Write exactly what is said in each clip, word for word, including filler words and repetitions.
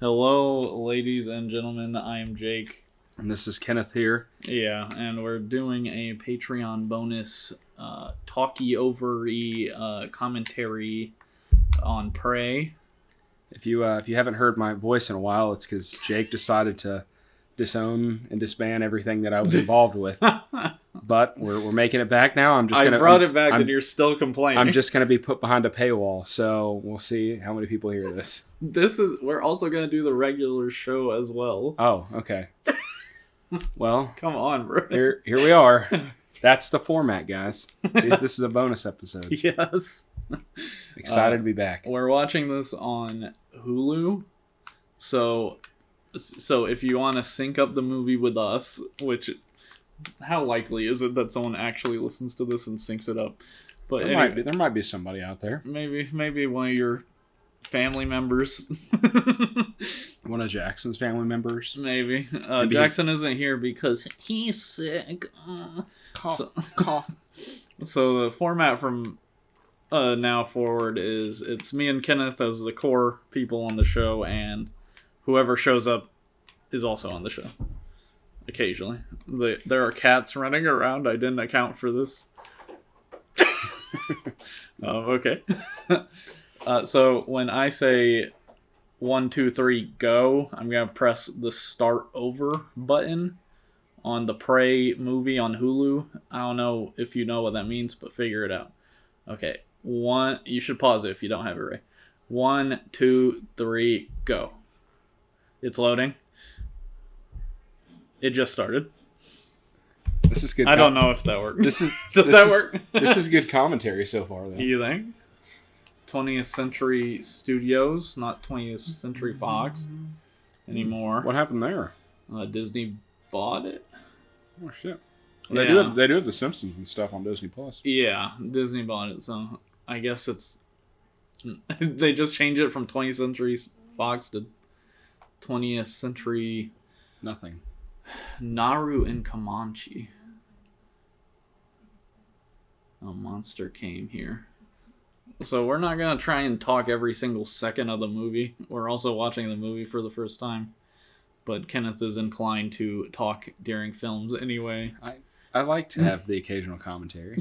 Hello, ladies and gentlemen. I am Jake. And this is Kenneth here. Yeah, and we're doing a Patreon bonus uh, talky-overy uh, commentary on Prey. If you uh, if you haven't heard my voice in a while, it's because Jake decided to disown and disband everything that I was involved with. But we're we're making it back now. I'm just gonna, I brought it back, I'm, and you're still complaining. I'm just gonna be put behind a paywall, so we'll see how many people hear this. This is we're also gonna do the regular show as well. Oh, okay. Well, come on, bro. Here here we are. That's the format, guys. This is a bonus episode. Yes. Excited uh, to be back. We're watching this on Hulu, so so if you want to sync up the movie with us, which how likely is it that someone actually listens to this and syncs it up? But there, anyway, might be, there might be somebody out there. Maybe maybe one of your family members. One of Jackson's family members. Maybe. Uh, maybe Jackson he's... isn't here because he's sick. Uh, cough. So, cough. So the format from uh, now forward is it's me and Kenneth as the core people on the show, and whoever shows up is also on the show. Occasionally. The, there are cats running around. I didn't account for this. um, okay. uh, so when I say one, two, three, go, I'm going to press the start over button on the Prey movie on Hulu. I don't know if you know what that means, but figure it out. Okay. One. You should pause it if you don't have it right. One, two, three, go. It's loading. It just started. This is good. I com- don't know if that worked. This is does this that is, work? This is good commentary so far, though. You think? twentieth Century Studios, not twentieth Century Fox anymore. What happened there? Uh, Disney bought it. Oh shit! Well, they yeah. do. Have, they do have the Simpsons and stuff on Disney Plus. Yeah, Disney bought it, so I guess it's they just changed it from twentieth Century Fox to twentieth Century nothing. Naru and Comanche. A monster came here. So we're not going to try and talk every single second of the movie. We're also watching the movie for the first time. But Kenneth is inclined to talk during films anyway. I, I like to have the occasional commentary.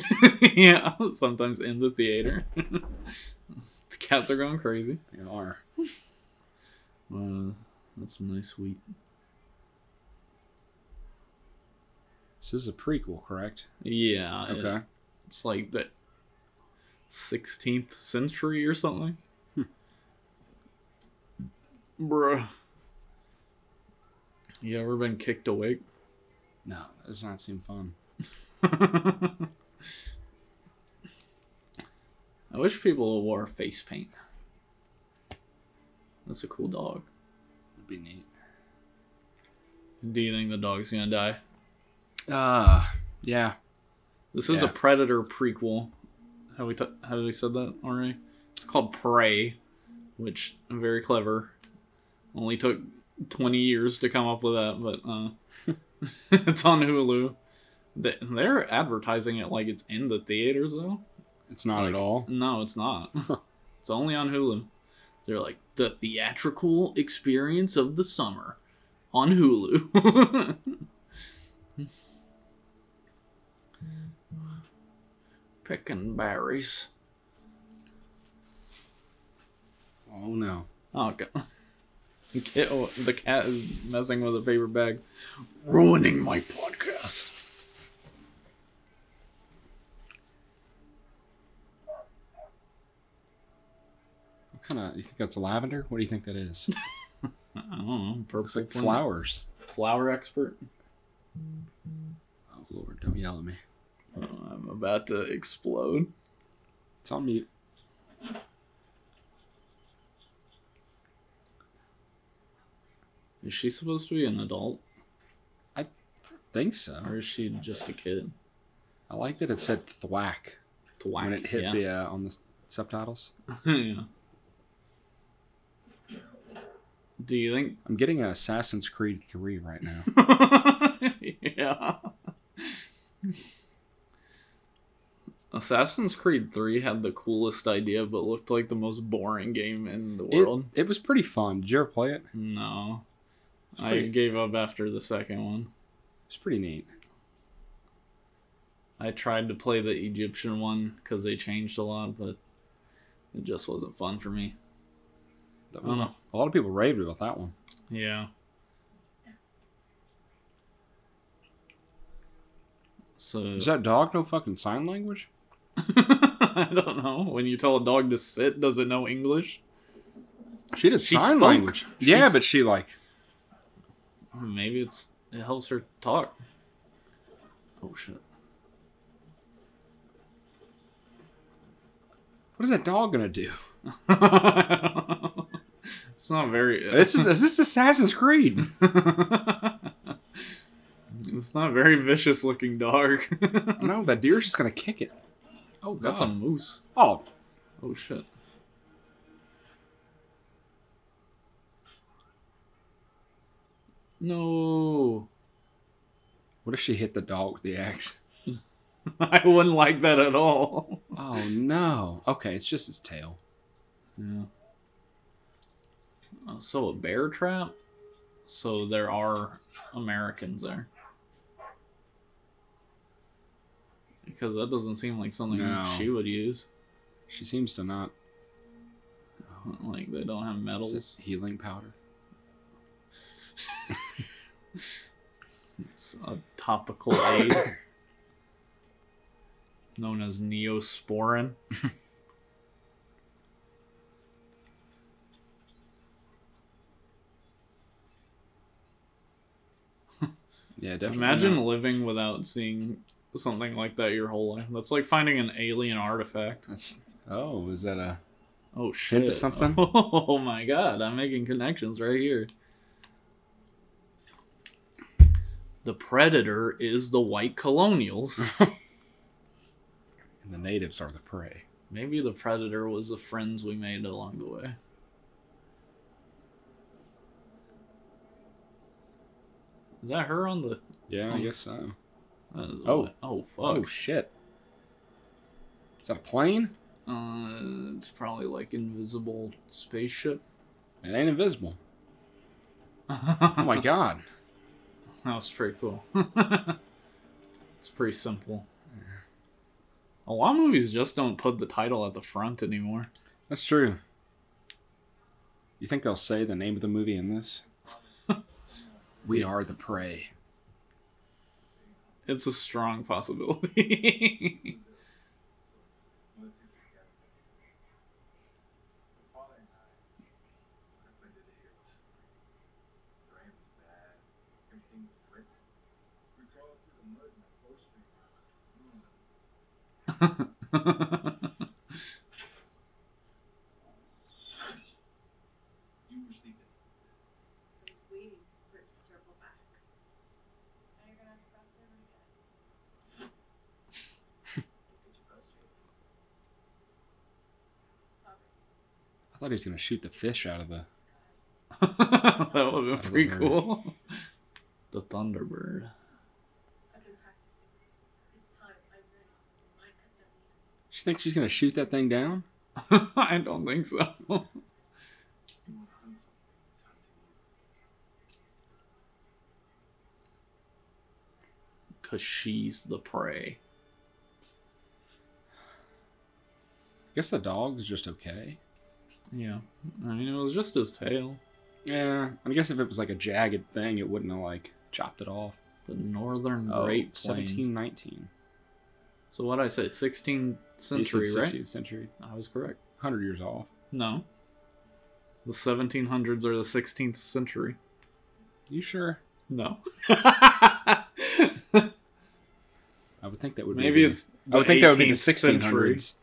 Yeah, sometimes in the theater. The cats are going crazy. They are. Uh, that's some nice wheat. This is a prequel, correct? Yeah. Okay. It, it's like the sixteenth century or something. Hmm. Bruh. You ever been kicked awake? No, that does not seem fun. I wish people wore face paint. That's a cool dog. It'd be neat. Do you think the dog's gonna die? Uh, yeah. This is yeah. a Predator prequel. Have we, t- have we said that already? It's called Prey, which I'm very clever. Only took twenty years to come up with that, but uh, it's on Hulu. They're advertising it like it's in the theaters, though. It's not like, at all? No, it's not. It's only on Hulu. They're like, the theatrical experience of the summer on Hulu. Picking berries. Oh no. Oh god. The cat is messing with a paper bag. Ruining my podcast. What kind of, you think that's lavender? What do you think that is? I don't know. Purple. It's like flowers. Flower expert? Oh lord, don't yell at me. Oh, I'm about to explode. It's on mute. Is she supposed to be an adult? I think so. Or is she just a kid? I like that it said thwack. Thwack. When it hit yeah. the uh, on the subtitles. Yeah. Do you think... I'm getting an Assassin's Creed three right now. Yeah. Assassin's Creed three had the coolest idea, but looked like the most boring game in the world. It, it was pretty fun. Did you ever play it? No. It pretty, I gave up after the second one. It's pretty neat. I tried to play the Egyptian one because they changed a lot, but it just wasn't fun for me. That was, I don't know. A lot of people raved about that one. Yeah. So, is that dog no fucking sign language? I don't know. When you tell a dog to sit, does it know English? She did she sign spoke. language. She's, yeah, but she like... Maybe it's it helps her talk. Oh, shit. What is that dog gonna do? It's not very... This is, is this Assassin's Creed? It's not a very vicious looking dog. No, that deer's just gonna kick it. Oh, God. That's a moose. Oh. Oh, shit. No. What if she hit the dog with the axe? I wouldn't like that at all. Oh, no. Okay, it's just his tail. Yeah. Uh, so a bear trap? So there are Americans there. Because that doesn't seem like something no. she would use. She seems to not. Like, they don't have metals. Is it healing powder? It's a topical aid. Known as Neosporin. Yeah, definitely. Imagine not. living without seeing something like that your whole life. That's like finding an alien artifact. That's, oh, is that a... Oh, shit. Hint to something? Oh, my God. I'm making connections right here. The Predator is the white colonials. And the natives are the prey. Maybe the Predator was the friends we made along the way. Is that her on the... Yeah, on I guess so. Oh. Oh, fuck. Oh, shit. Is that a plane? Uh, it's probably like invisible spaceship. It ain't invisible. Oh, my God. That was pretty cool. It's pretty simple. A lot of movies just don't put the title at the front anymore. That's true. You think they'll say the name of the movie in this? We Are the Prey. It's a strong possibility. I thought he was going to shoot the fish out of the... That would have been pretty the cool. The Thunderbird. She thinks she's going to shoot that thing down? I don't think so. Because she's the prey. I guess the dog's just okay. Yeah, I mean, it was just his tail. Yeah, I guess if it was like a jagged thing, it wouldn't have like chopped it off. The northern oh, Great Plains. seventeen nineteen. So what did I say? sixteenth century, right? sixteenth century. I was correct. one hundred years off. No. The seventeen hundreds are the sixteenth century. You sure? No. I would think that would Maybe be... Maybe it's the I would think that would be the sixteen hundreds. Century.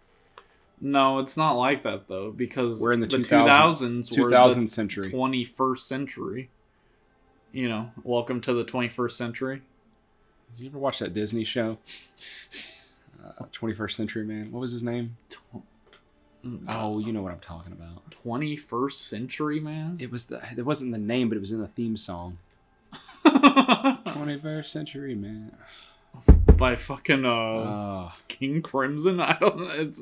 No, it's not like that, though, because we're in the, the two thousands, two thousands were the century. twenty-first century. You know, welcome to the twenty-first century. Did you ever watch that Disney show? Uh, twenty-first Century Man. What was his name? Oh, you know what I'm talking about. twenty-first Century Man? It was the. It wasn't the name, but it was in the theme song. twenty-first Century Man. By fucking... Uh... uh. King Crimson. I don't know. It's,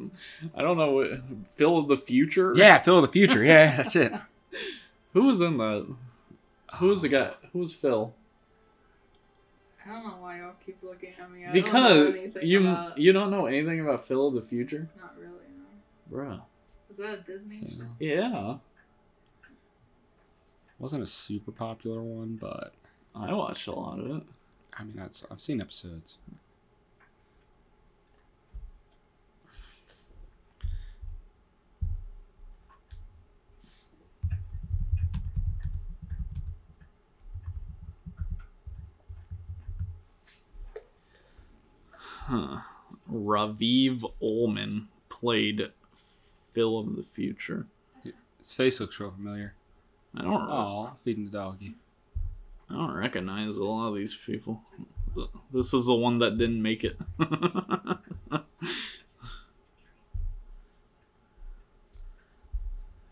I don't know. Phil of the Future? Yeah, Phil of the Future. Yeah, that's it. Who was in that? Who was the guy? Who was Phil? I don't know why y'all keep looking at me. I because don't know you about... you don't know anything about Phil of the Future? Not really, no. Bruh. Was that a Disney so, show? Yeah. Wasn't a super popular one, but I watched a lot of it. I mean, I've, I've seen episodes. Huh. Raviv Ullman played Phil of the Future. His face looks real familiar. I don't. Oh, feeding the doggy. I don't recognize a lot of these people. This is the one that didn't make it.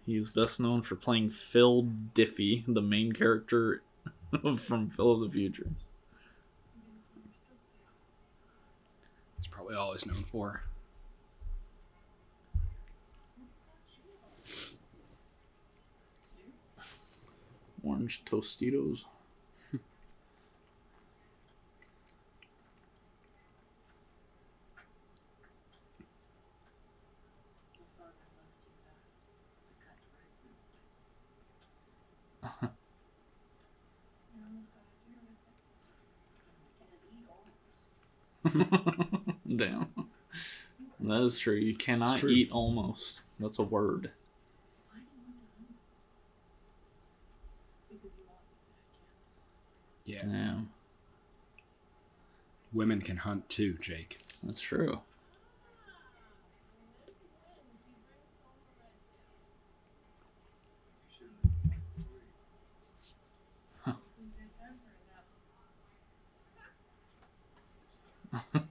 He's best known for playing Phil Diffy, the main character from Phil of the Future. That's probably all he's known for. Orange Tostitos. Damn. That is true. You cannot true. eat almost. That's a word. Yeah. Damn. Women can hunt too, Jake. That's true. Huh.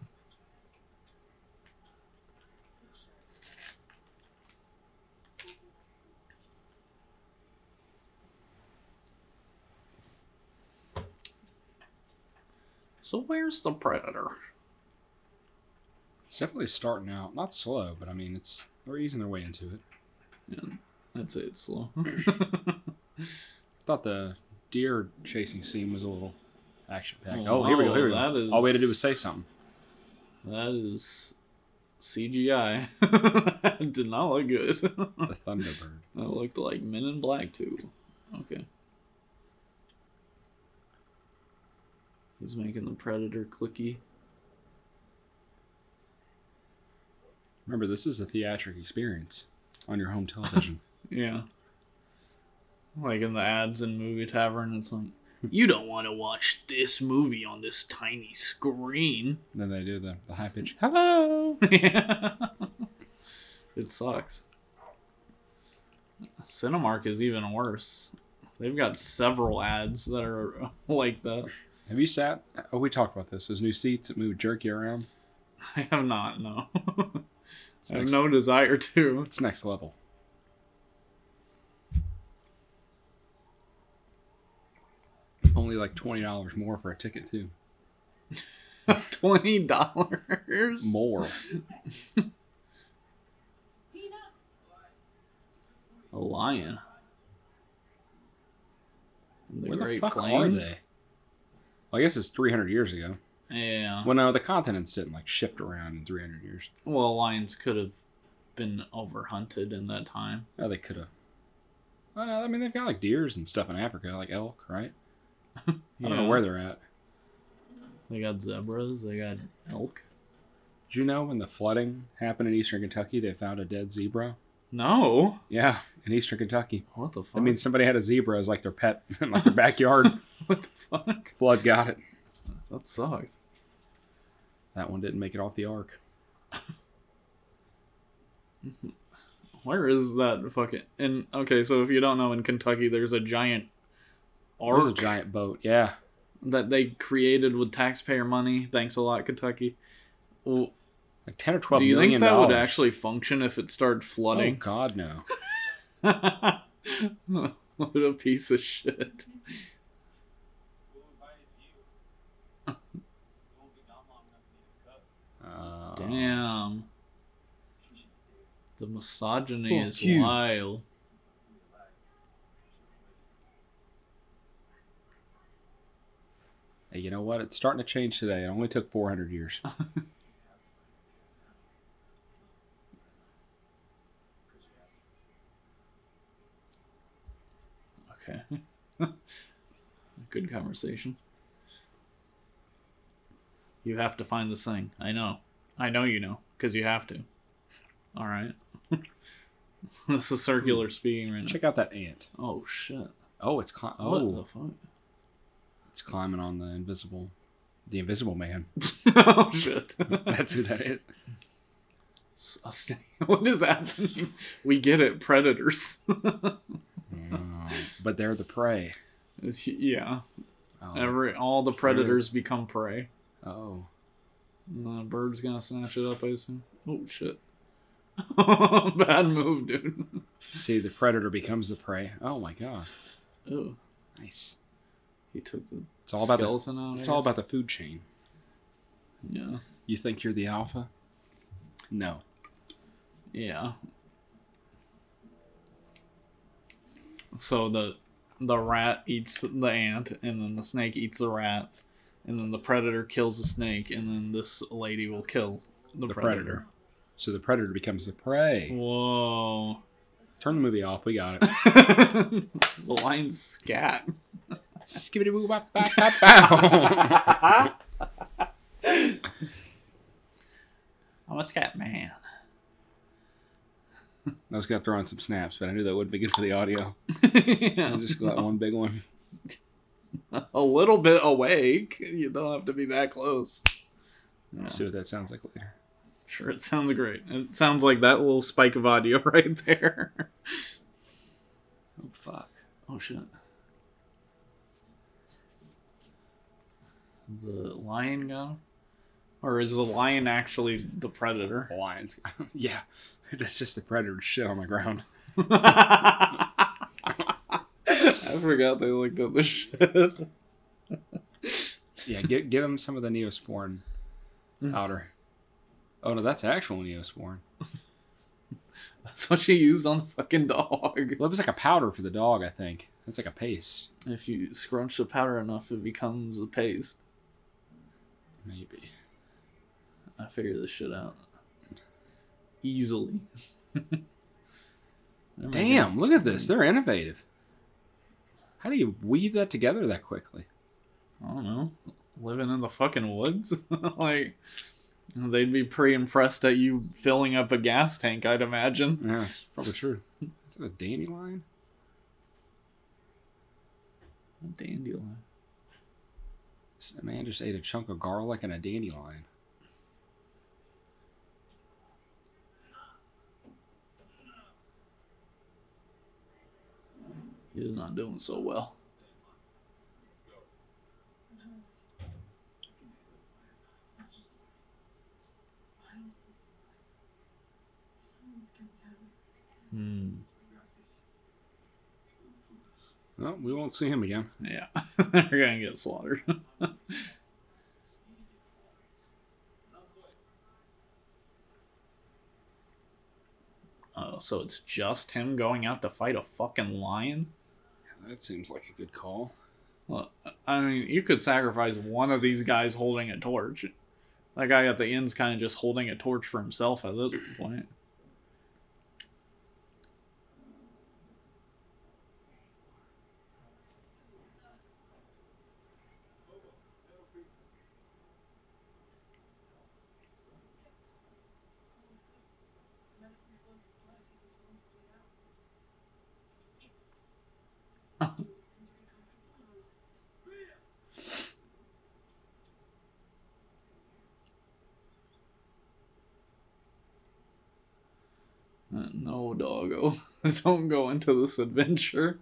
So where's the Predator? It's definitely starting out. Not slow, but I mean, it's they're easing their way into it. Yeah, I'd say it's slow. I thought the deer chasing scene was a little action-packed. Oh, oh here we go, here we go. Is, all we had to do was say something. That is C G I. That did not look good. The Thunderbird. That looked like Men in Black, too. Okay. He's making the Predator clicky. Remember, this is a theatrical experience on your home television. Yeah. Like in the ads in Movie Tavern, it's like, you don't want to watch this movie on this tiny screen. And then they do the, the high pitch, hello! Yeah. It sucks. Cinemark is even worse. They've got several ads that are like that. Have you sat? Oh, we talked about this. Those new seats that move jerky around. I have not, no. I have no desire to. It's next level. Only like twenty dollars more for a ticket, too. twenty dollars? More. A lion. The Where the fuck plains? Are they? I guess it's three hundred years ago. Yeah. Well, no, the continents didn't like shift around in three hundred years. Well, lions could have been overhunted in that time. Oh, they could have. Well, no, I mean, they've got like deers and stuff in Africa, like elk, right? Yeah. I don't know where they're at. They got zebras. They got elk. Did you know when the flooding happened in eastern Kentucky, they found a dead zebra? No. Yeah, in eastern Kentucky. What the fuck? I mean, somebody had a zebra as like their pet in like their backyard. What the fuck? Flood got it. That sucks. That one didn't make it off the ark. Where is that fucking... And okay, so if you don't know, in Kentucky, there's a giant ark. There's a giant boat, yeah. That they created with taxpayer money. Thanks a lot, Kentucky. Well, like ten or twelve million dollars. Do you think that dollars. would actually function if it started flooding? Oh, God, no. What a piece of shit. Uh, Damn. The misogyny Fuck is you. wild. Hey, you know what? It's starting to change today. It only took four hundred years. Okay. Good conversation. You have to find this thing. I know. I know you know, because you have to. All right. This is circular speaking right now. Check out that ant. Oh, shit. Oh, it's cli- oh. What the fuck? It's climbing on the invisible... The invisible man. Oh, shit. That's who that is. A snake. What is that? We get it. Predators. Mm, but they're the prey. It's, yeah. Oh, Every All the predators become prey. Oh. The bird's gonna snatch it up, I assume. Oh, shit. Bad move, dude. See, the predator becomes the prey. Oh my god. Oh, nice. He took the it's all about skeleton the, out. It's all about the food chain. Yeah. You think you're the alpha? No. Yeah. So the the rat eats the ant, and then the snake eats the rat, and then the predator kills the snake, and then this lady will kill the, the predator. predator. So the predator becomes the prey. Whoa. Turn the movie off. We got it. The lion scat. Skibbity boo bop bop bop bop. I'm a scat man. I was going to throw in some snaps, but I knew that wouldn't be good for the audio. Yeah, I'll just go out no. one big one. A little bit awake. You don't have to be that close. Yeah. Let's see what that sounds like later. Sure, it sounds great. It sounds like that little spike of audio right there. Oh, fuck. Oh, shit. The lion gone? Or is the lion actually the predator? The lion's gone. Yeah. That's just the predator shit on the ground. I forgot they looked at the shit. Yeah, give, give him some of the Neosporin powder. Oh, no, that's actual Neosporin. That's what she used on the fucking dog. Well, it was like a powder for the dog, I think. That's like a paste. If you scrunch the powder enough, it becomes a paste. Maybe. I figured this shit out. Easily. Damn, look at this. They're innovative. How do you weave that together that quickly? I don't know. Living in the fucking woods? Like... They'd be pretty impressed at you filling up a gas tank, I'd imagine. Yeah, that's probably true. Is it a dandelion? A dandelion. This man just ate a chunk of garlic and a dandelion. He's not doing so well. Hmm. Well, we won't see him again. Yeah. They're going to get slaughtered. Oh, so it's just him going out to fight a fucking lion? Yeah, that seems like a good call. Well, I mean, you could sacrifice one of these guys holding a torch. That guy at the end's kind of just holding a torch for himself at this point. No, doggo. Don't go into this adventure.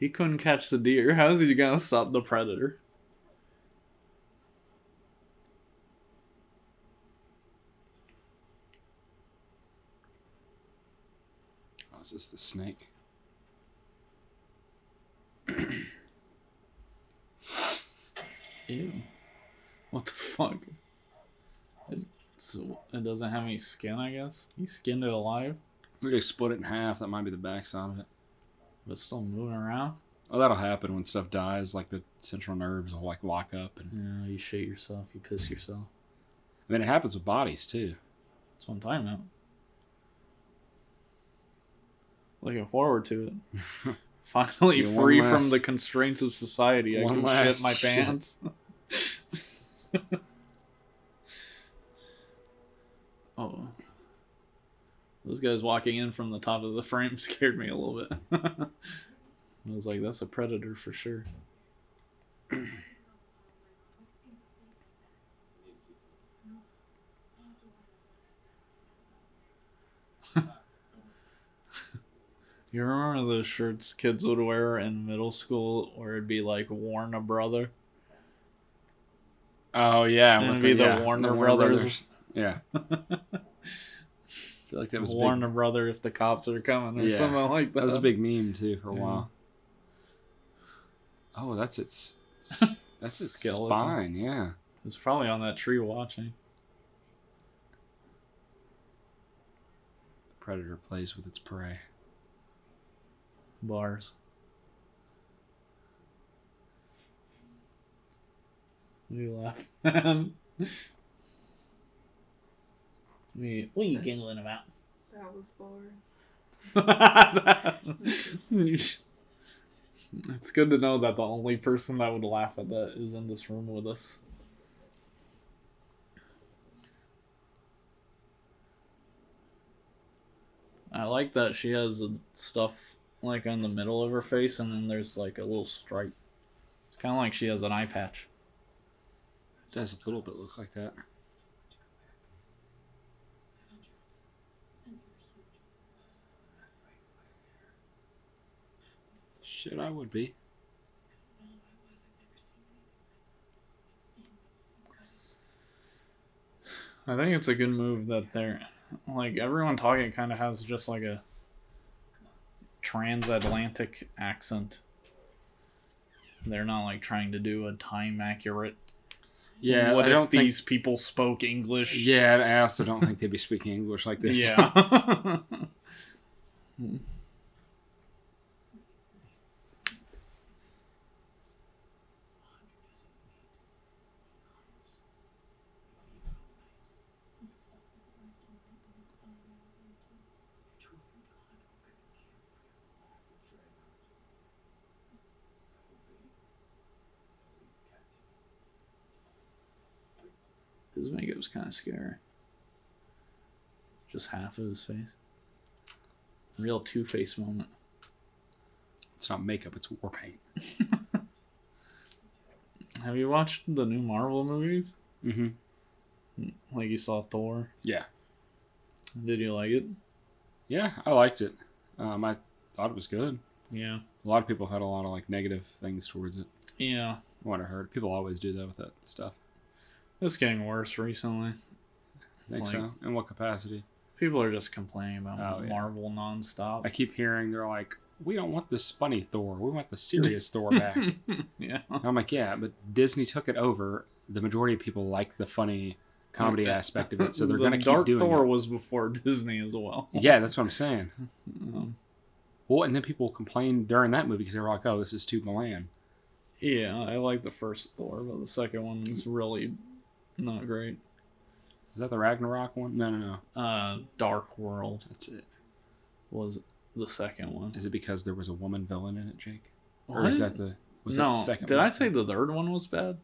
He couldn't catch the deer. How is he gonna stop the predator? Oh, is this the snake? Ew. What the fuck? It's, it doesn't have any skin, I guess. He skinned it alive. We could split it in half. That might be the backside of it. But it's still moving around. Oh, that'll happen when stuff dies. Like the central nerves will like lock up. And... Yeah, you shit yourself. You piss yourself. I mean, it happens with bodies too. That's what I'm talking about. Looking forward to it. Finally yeah, free last... from the constraints of society. I one can shit my shit. pants. Oh. Those guys walking in from the top of the frame scared me a little bit. I was like, that's a predator for sure. You remember those shirts kids would wear in middle school where it'd be like Warner Brother? Oh, yeah. It'd be the, the, yeah, Warner, the Warner Brothers. Brothers. Yeah. I feel like that was Warner big... Brother if the cops are coming or yeah. something like that. That was a big meme, too, for a yeah. while. Oh, that's its, its that's its skeleton. Spine, yeah. It's probably on that tree watching. The predator plays with its prey. Bars. You laugh. What are you giggling about? That was bars. It's good to know that the only person that would laugh at that is in this room with us. I like that she has stuff like on the middle of her face and then there's like a little stripe. It's kind of like she has an eye patch. It does a little bit look like that. Shit, I would be. I think it's a good move that they're... Like, everyone talking kind of has just like a transatlantic accent. They're not like trying to do a time-accurate... Yeah, what I if don't these think... people spoke English? Yeah, I also don't think they'd be speaking English like this. Yeah. His makeup's kind of scary. It's just half of his face. Real Two-Face moment. It's not makeup, it's war paint. Have you watched the new Marvel movies? Mm-hmm. Like you saw Thor? Yeah. Did you like it? Yeah, I liked it. Um, I thought it was good. Yeah. A lot of people had a lot of like negative things towards it. Yeah. What I heard. People always do that with that stuff. It's getting worse recently. I think like, so. In what capacity? People are just complaining about oh, Marvel yeah. nonstop. I keep hearing they're like, we don't want this funny Thor. We want the serious Thor back. Yeah. And I'm like, yeah, but Disney took it over. The majority of people like the funny comedy okay. aspect of it, so they're the going to keep doing Thor it. Dark Thor was before Disney as well. Yeah, that's what I'm saying. Um, well, and then people complained during that movie because they were like, oh, this is too bland. Yeah, I like the first Thor, but the second one was really... Not great. Is that the Ragnarok one? No, no, no. Uh, Dark World. That's it. Was the second one. Is it because there was a woman villain in it, Jake? Or what? Is that the was no. that the second Did one? Did I say the third one was bad?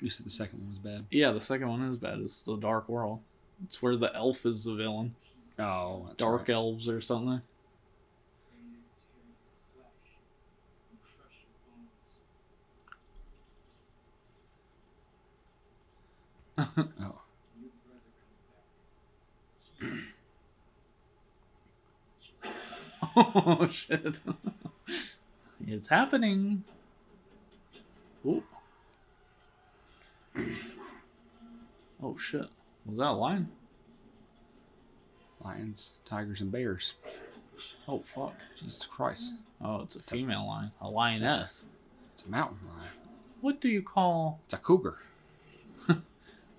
You said the second one was bad. Yeah, the second one is bad. It's the Dark World. It's where the elf is the villain. Oh, that's Dark right. elves or something. Oh. Oh shit. It's happening. Ooh. Oh shit. Was that a lion? Lions, tigers, and bears. Oh fuck. Jesus Christ. Oh, it's a it's female a, lion. A lioness. It's a, it's a mountain lion. What do you call... It's a cougar.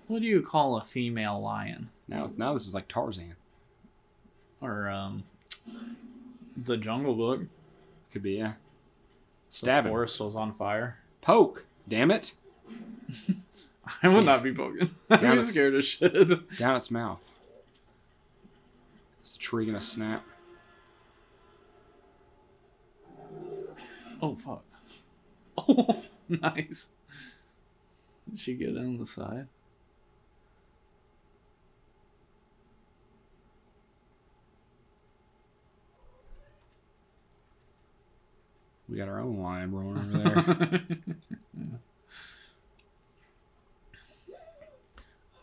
What do you call a female lion? Now, now this is like Tarzan. Or, um, the Jungle Book. Could be, yeah. Stab it. The forest was on fire. Poke! Damn it! I would yeah. not be poking. I'd be scared as shit. Down its mouth. Is the tree gonna snap? Oh, fuck. Oh, nice. Did she get on the side? We got our own lion roaring over there. Yeah.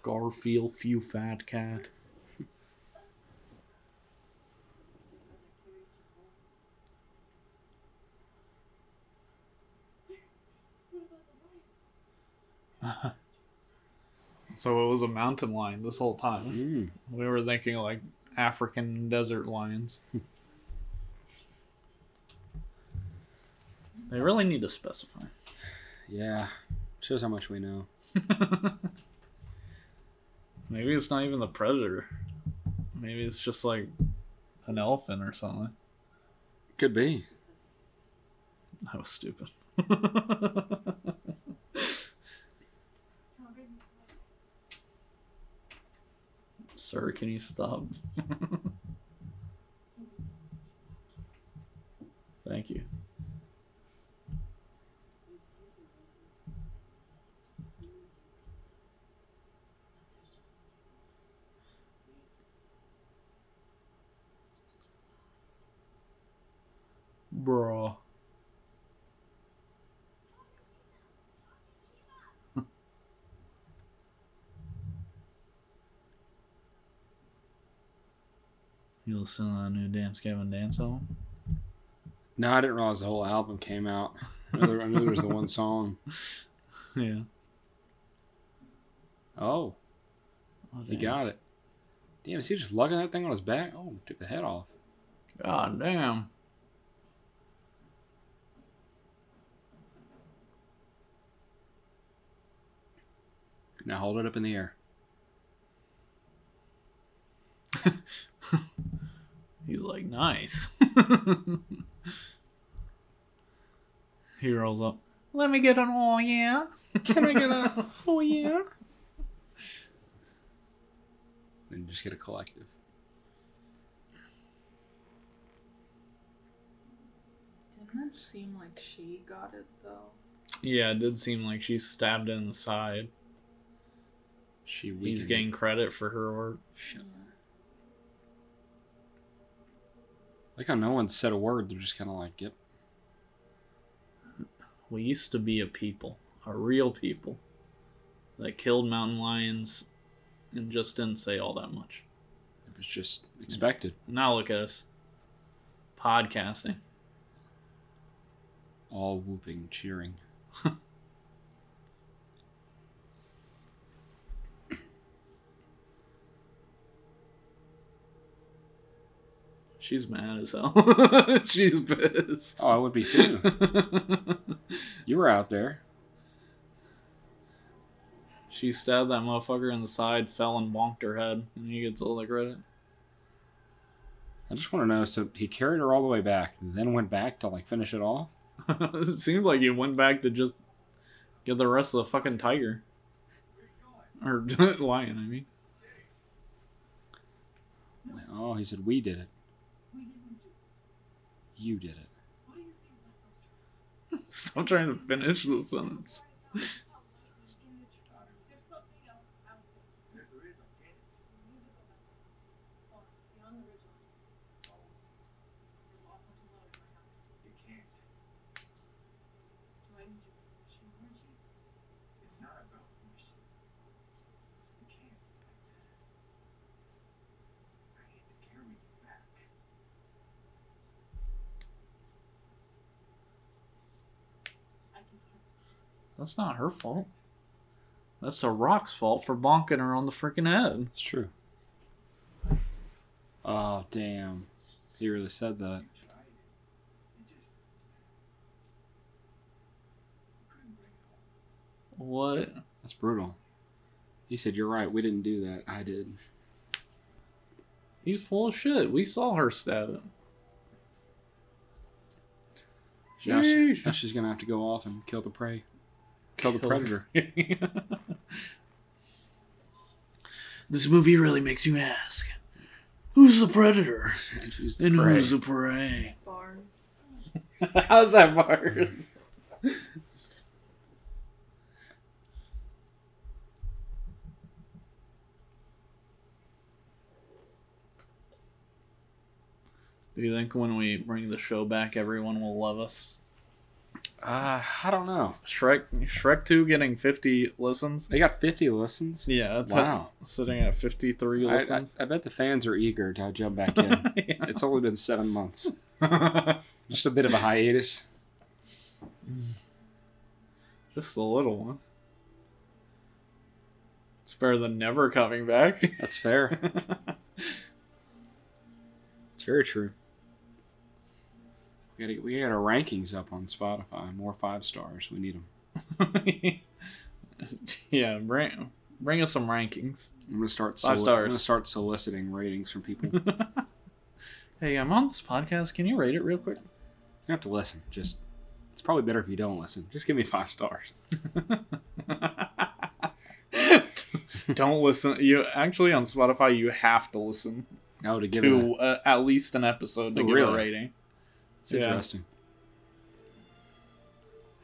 Garfield, few fat cat. So it was a mountain lion this whole time. Mm. We were thinking like African desert lions. They really need to specify. Yeah. Shows how much we know. Maybe it's not even the predator. Maybe it's just like an elephant or something. Could be. That was stupid. Sir, can you stop? Thank you. Bro. You listen to that new Dance Gavin Dance album? No, I didn't realize the whole album came out. I knew, I knew there was the one song. Yeah. Oh. oh he got it. Damn, is he just lugging that thing on his back? Oh, took the head off. God damn. Now hold it up in the air. He's like, nice. He rolls up. Let me get an oh yeah. Can I get a oh yeah? Then just get a collective. Didn't it seem like she got it though? Yeah, it did seem like she stabbed it in the side. She He's getting credit for her work. Yeah. Like how no one said a word. They're just kind of like, yep. We used to be a people. A real people. That killed mountain lions and just didn't say all that much. It was just expected. Now look at us. Podcasting. All whooping, cheering. She's mad as hell. She's pissed. Oh, I would be too. You were out there. She stabbed that motherfucker in the side, fell and bonked her head, and he gets all the credit. I just want to know, so he carried her all the way back, then went back to like finish it all? It seems like he went back to just get the rest of the fucking tiger. Or lion, I mean. Oh, he said, we did it. You did it. Stop trying to finish the sentence. That's not her fault. That's the rock's fault for bonking her on the freaking head. It's true. Oh, damn. He really said that. What? That's brutal. He said, "You're right. We didn't do that. I did." He's full of shit. We saw her stab him. Now, she, now she's going to have to go off and kill the prey. Kill, kill the predator. This movie really makes you ask, who's the predator? And who's the, and prey? Who's the prey? Bars. How's that bars? Do you think when we bring the show back, everyone will love us? Uh, I don't know. Shrek Shrek two getting fifty listens? They got fifty listens? Yeah. That's wow. At, sitting at fifty-three listens. I, I, I bet the fans are eager to jump back in. Yeah. It's only been seven months. Just a bit of a hiatus. Just a little one. It's better than never coming back. That's fair. It's very true. We gotta, we got our rankings up on Spotify. More five stars. We need them. Yeah, bring, bring us some rankings. I'm gonna start. Five soli- stars. I'm gonna start soliciting ratings from people. Hey, I'm on this podcast. Can you rate it real quick? You don't have to listen. Just it's probably better if you don't listen. Just give me five stars. Don't listen. You actually on Spotify. You have to listen. Oh, to give to, it a... uh, at least an episode to oh, give really? a rating. It's yeah. interesting.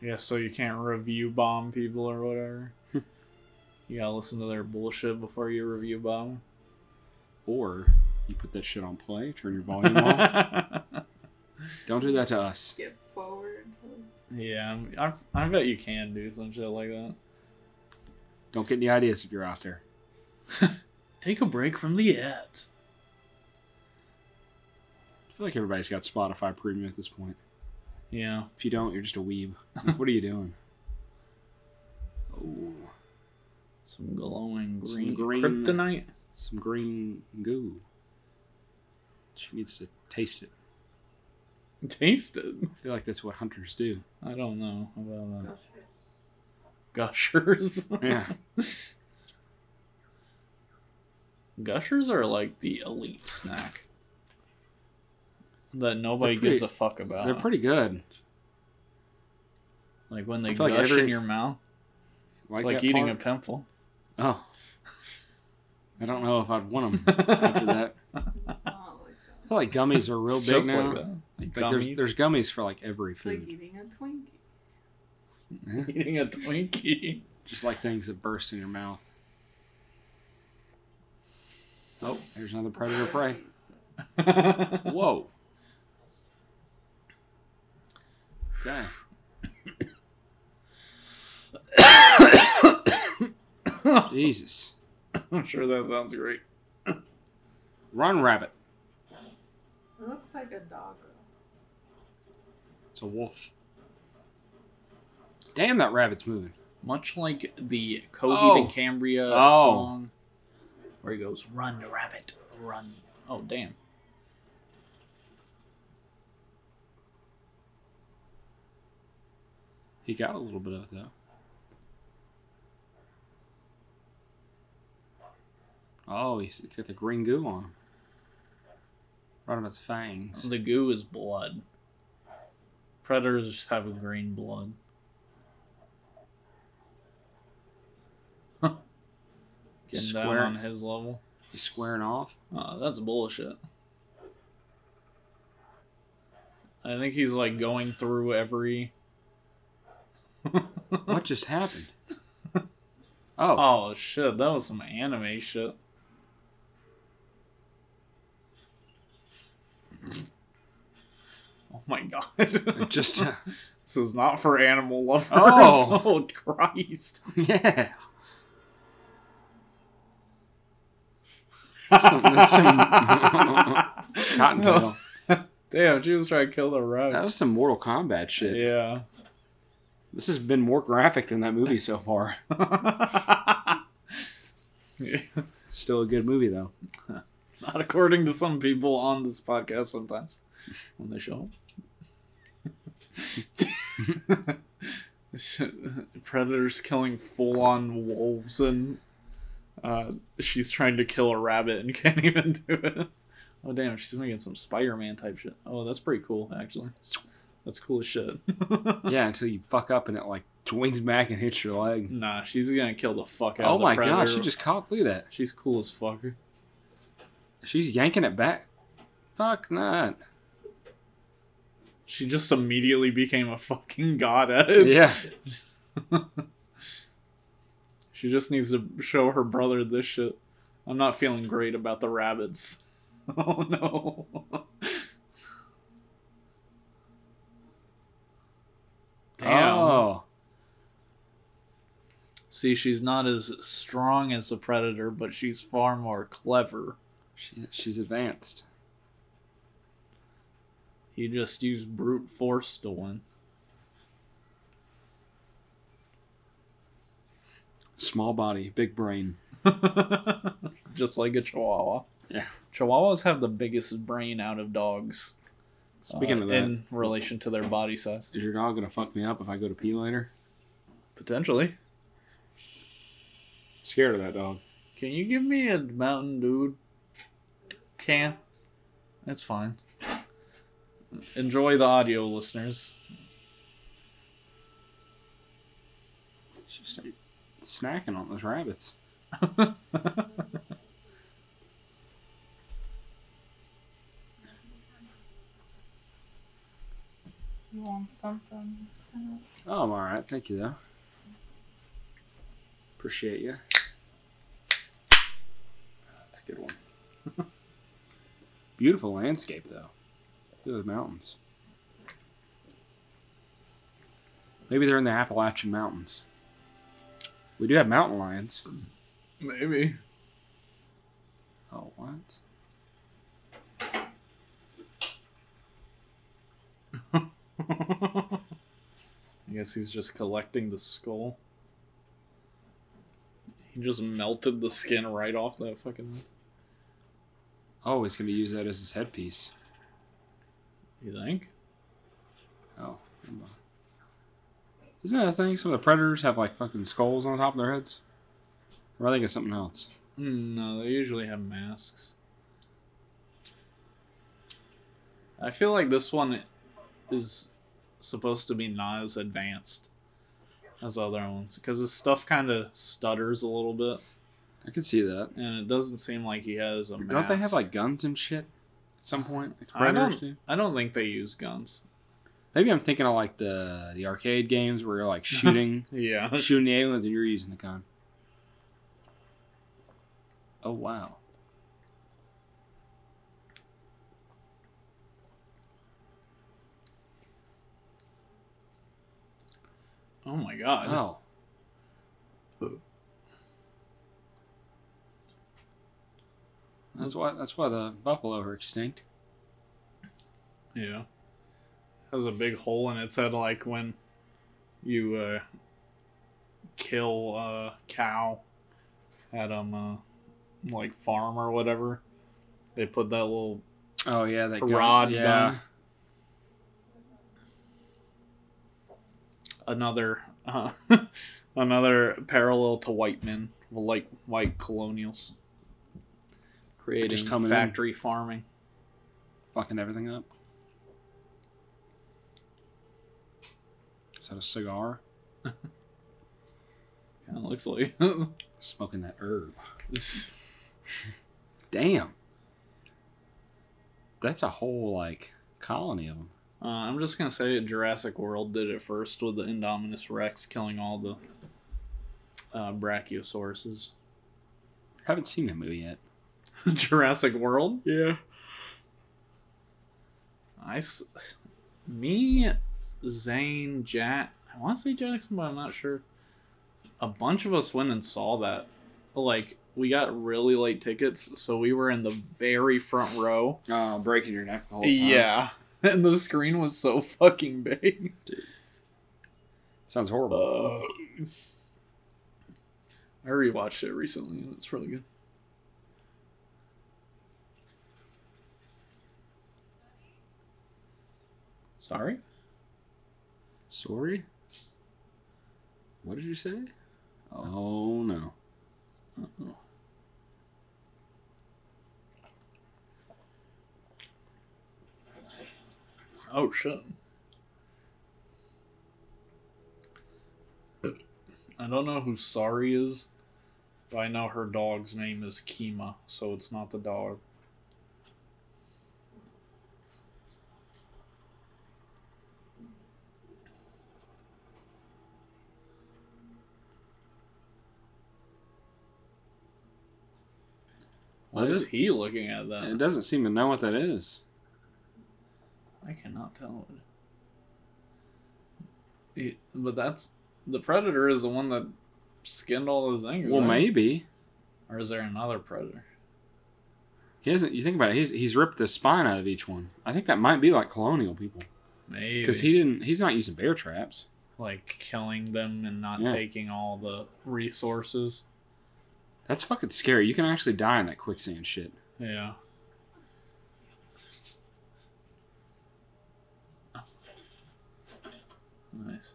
Yeah, so you can't review bomb people or whatever. You gotta listen to their bullshit before you review bomb. Or you put that shit on play, turn your volume off. Don't do that to us. Skip forward. Yeah, I'm, I'm, I bet you can do some shit like that. Don't get any ideas if you're out there. Take a break from the ads. I feel like everybody's got Spotify Premium at this point. Yeah. If you don't, you're just a weeb. What are you doing? Oh. Some glowing green, some green kryptonite. Some green goo. She needs to taste it. Taste it? I feel like that's what hunters do. I don't know about that. Gushers. Gushers? Yeah. Gushers are like the elite snack. That nobody pretty, gives a fuck about. They're pretty good. Like when they gush like every, in your mouth. Like it's like eating part? a pimple. Oh. I don't know if I'd want them after that. It's not like that. I feel like gummies are real it's big now. Like, like, like gummies. There's, there's gummies for like every it's food. It's like eating a Twinkie. Yeah. Eating a Twinkie. Just like things that burst in your mouth. Oh, there's another predator prey. Whoa. Okay. Jesus. I'm sure that sounds great. Run, rabbit. It looks like a dog. It's a wolf. Damn, that rabbit's moving. Much like the Coheed and Cambria oh. song where he goes, "Run, rabbit, run." Oh, damn. He got a little bit of it, though. Oh, he's, it's got the green goo on him. Right on his fangs. The goo is blood. Predators just have a green blood. Getting Square. down on his level. He's squaring off? Oh, that's bullshit. I think he's, like, going through every... What just happened? Oh. Oh, shit. That was some anime shit. Oh, my God. It just uh... This is not for animal lovers. Oh, oh Christ. Yeah. Some, that's some... Cottontail. No. Damn, she was trying to kill the rabbit. That was some Mortal Kombat shit. Yeah. This has been more graphic than that movie so far. Yeah. It's still a good movie, though. Not according to some people on this podcast sometimes. When they show up. Predators killing full-on wolves and Uh, she's trying to kill a rabbit and can't even do it. Oh, damn, she's making some Spider-Man type shit. Oh, that's pretty cool, actually. That's cool as shit. Yeah, until you fuck up and it, like, swings back and hits your leg. Nah, she's gonna kill the fuck out oh of the Predator. Oh my god, she just caught through that. She's cool as fuck. She's yanking it back. Fuck that. She just immediately became a fucking god at it. Yeah. She just needs to show her brother this shit. I'm not feeling great about the rabbits. Oh no. Damn. Oh. See, she's not as strong as the Predator, but she's far more clever. She, she's advanced. He just used brute force to win. Small body, big brain. Just like a Chihuahua. Yeah. Chihuahuas have the biggest brain out of dogs. Speaking uh, of that. In relation to their body size. Is your dog going to fuck me up if I go to pee later? Potentially. Scared of that dog. Can you give me a Mountain Dew can? That's fine. Enjoy the audio, listeners. Just snacking on those rabbits. You want something? Oh, I'm alright. Thank you, though. Appreciate you. That's a good one. Beautiful landscape, though. Look at the mountains. Maybe they're in the Appalachian Mountains. We do have mountain lions. Maybe. Oh, what? I guess he's just collecting the skull. He just melted the skin right off that fucking... Oh, he's going to use that as his headpiece. You think? Oh. Isn't that a thing? Some of the Predators have like fucking skulls on top of their heads? Or I think it's something else. No, they usually have masks. I feel like this one is supposed to be not as advanced as other ones because his stuff kind of stutters a little bit. I could see that, and it doesn't seem like he has a mask. Don't they have like guns and shit at some point? Like I don't. Do? I don't think they use guns. Maybe I'm thinking of like the the arcade games where you're like shooting, yeah, shooting the aliens and you're using the gun. Oh wow. Oh my god. Oh. That's why that's why the buffalo are extinct. Yeah. It has a big hole in its head like when you uh, kill a cow at um uh, like farm or whatever. They put that little oh yeah, that rod yeah. gun. Another uh, another parallel to white men, like white colonials, creating factory in. farming. Fucking everything up. Is that a cigar? Kind of looks like smoking that herb. Damn. That's a whole, like, colony of them. Uh, I'm just going to say that Jurassic World did it first with the Indominus Rex killing all the uh, brachiosauruses. Haven't seen that movie yet. Jurassic World? Yeah. I, me, Zane, Jack, I want to say Jackson, but I'm not sure. A bunch of us went and saw that. Like, we got really late tickets, so we were in the very front row. Oh, breaking your neck the whole time. Yeah. And the screen was so fucking big. Dude. Sounds horrible. Uh, I rewatched it recently. And it's really good. Sorry? Sorry? What did you say? Oh, no. Uh-oh. Oh, shit. I don't know who Sari is, but I know her dog's name is Kima, so it's not the dog. What is he looking at that? It doesn't seem to know what that is. I cannot tell it. it but that's... The Predator is the one that skinned all those things. Well, right? Maybe. Or is there another Predator? He hasn't... You think about it. He's he's ripped the spine out of each one. I think that might be like colonial people. Maybe. Because he didn't... He's not using bear traps. Like killing them and not yeah. taking all the resources. That's fucking scary. You can actually die in that quicksand shit. Yeah. Oh. Nice.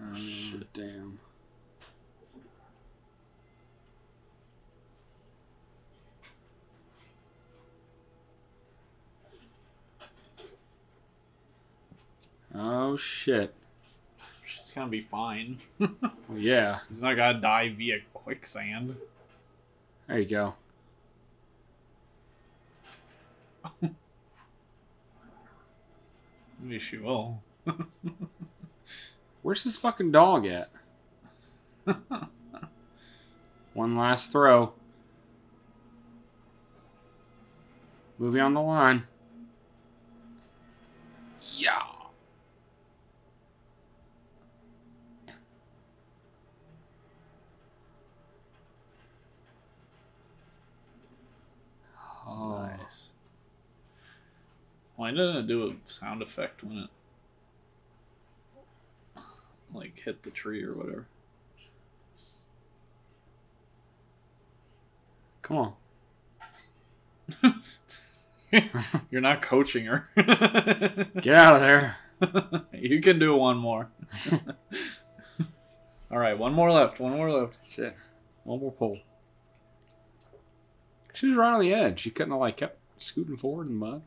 Oh, shit, damn. Oh, shit. She's gonna be fine. Well, yeah. He's not gonna die via quicksand. There you go. Maybe she will. Where's his fucking dog at? One last throw. Movie on the line. Yeah. Oh. Nice. Why didn't it do a sound effect when it like hit the tree or whatever? Come on. You're not coaching her. Get out of there. You can do one more. All right, one more left. One more left. Shit. One more pull. She was right on the edge. She couldn't have like kept scooting forward in the mud.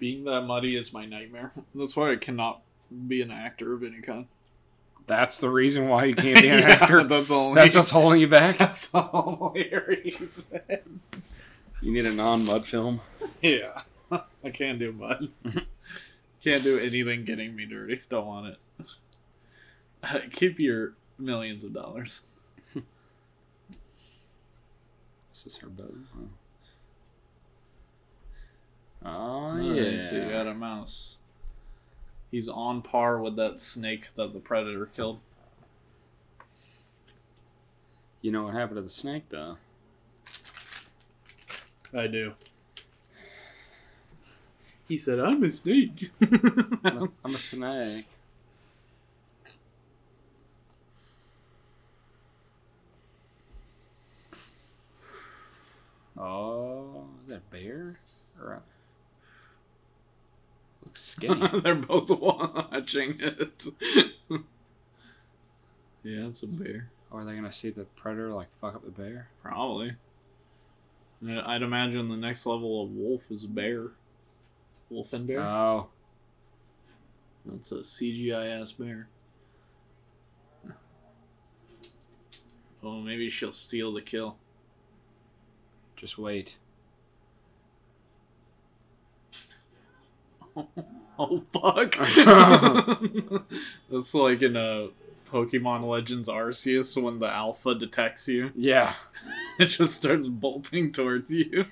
Being that muddy is my nightmare. That's why I cannot be an actor of any kind. That's the reason why you can't be an yeah, actor? That's, only, that's what's holding you back? That's the only reason. You need a non-mud film? Yeah. I can't do mud. Can't do anything getting me dirty. Don't want it. Keep your millions of dollars. This is her boat. Huh? Oh, yeah. So you got a mouse. He's on par with that snake that the Predator killed. You know what happened to the snake, though? I do. He said, I'm a snake. I'm a snake. Oh, is that a bear? Or a... They're both watching it. Yeah, it's a bear. Or are they going to see the Predator, like, fuck up the bear? Probably. I'd imagine the next level of wolf is a bear. Wolf and bear? Oh. That's a C G I-ass bear. Oh, maybe she'll steal the kill. Just wait. Oh, fuck. That's like in a Pokemon Legends Arceus when the alpha detects you. Yeah. It just starts bolting towards you.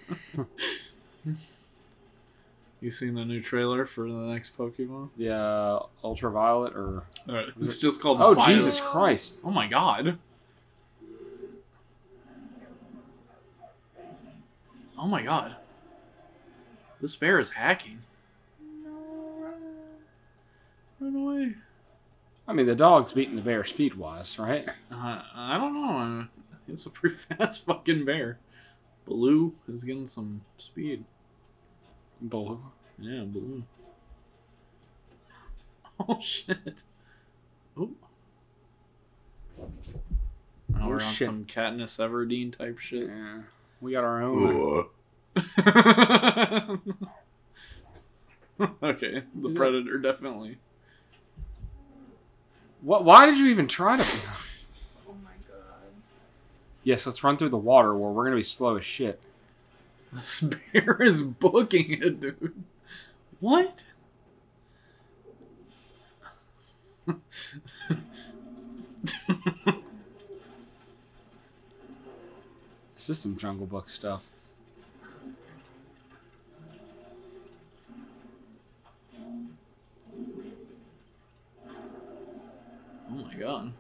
You seen the new trailer for the next Pokemon? Yeah, Ultraviolet or... Uh, it's just called Oh, Violet. Jesus Christ. Oh, my God. Oh, my God. This bear is hacking. Away. I mean, the dog's beating the bear speed-wise, right? Uh, I don't know. It's a pretty fast fucking bear. Blue is getting some speed. Blue? Yeah, blue. Oh, shit. Oh. Now we're shit. on some Katniss Everdeen type shit. Yeah. We got our own. Okay, the Predator, definitely. What? Why did you even try to... Oh my god. Yes, let's run through the water where we're going to be slow as shit. This bear is booking it, dude. What? This is some Jungle Book stuff. Oh my god.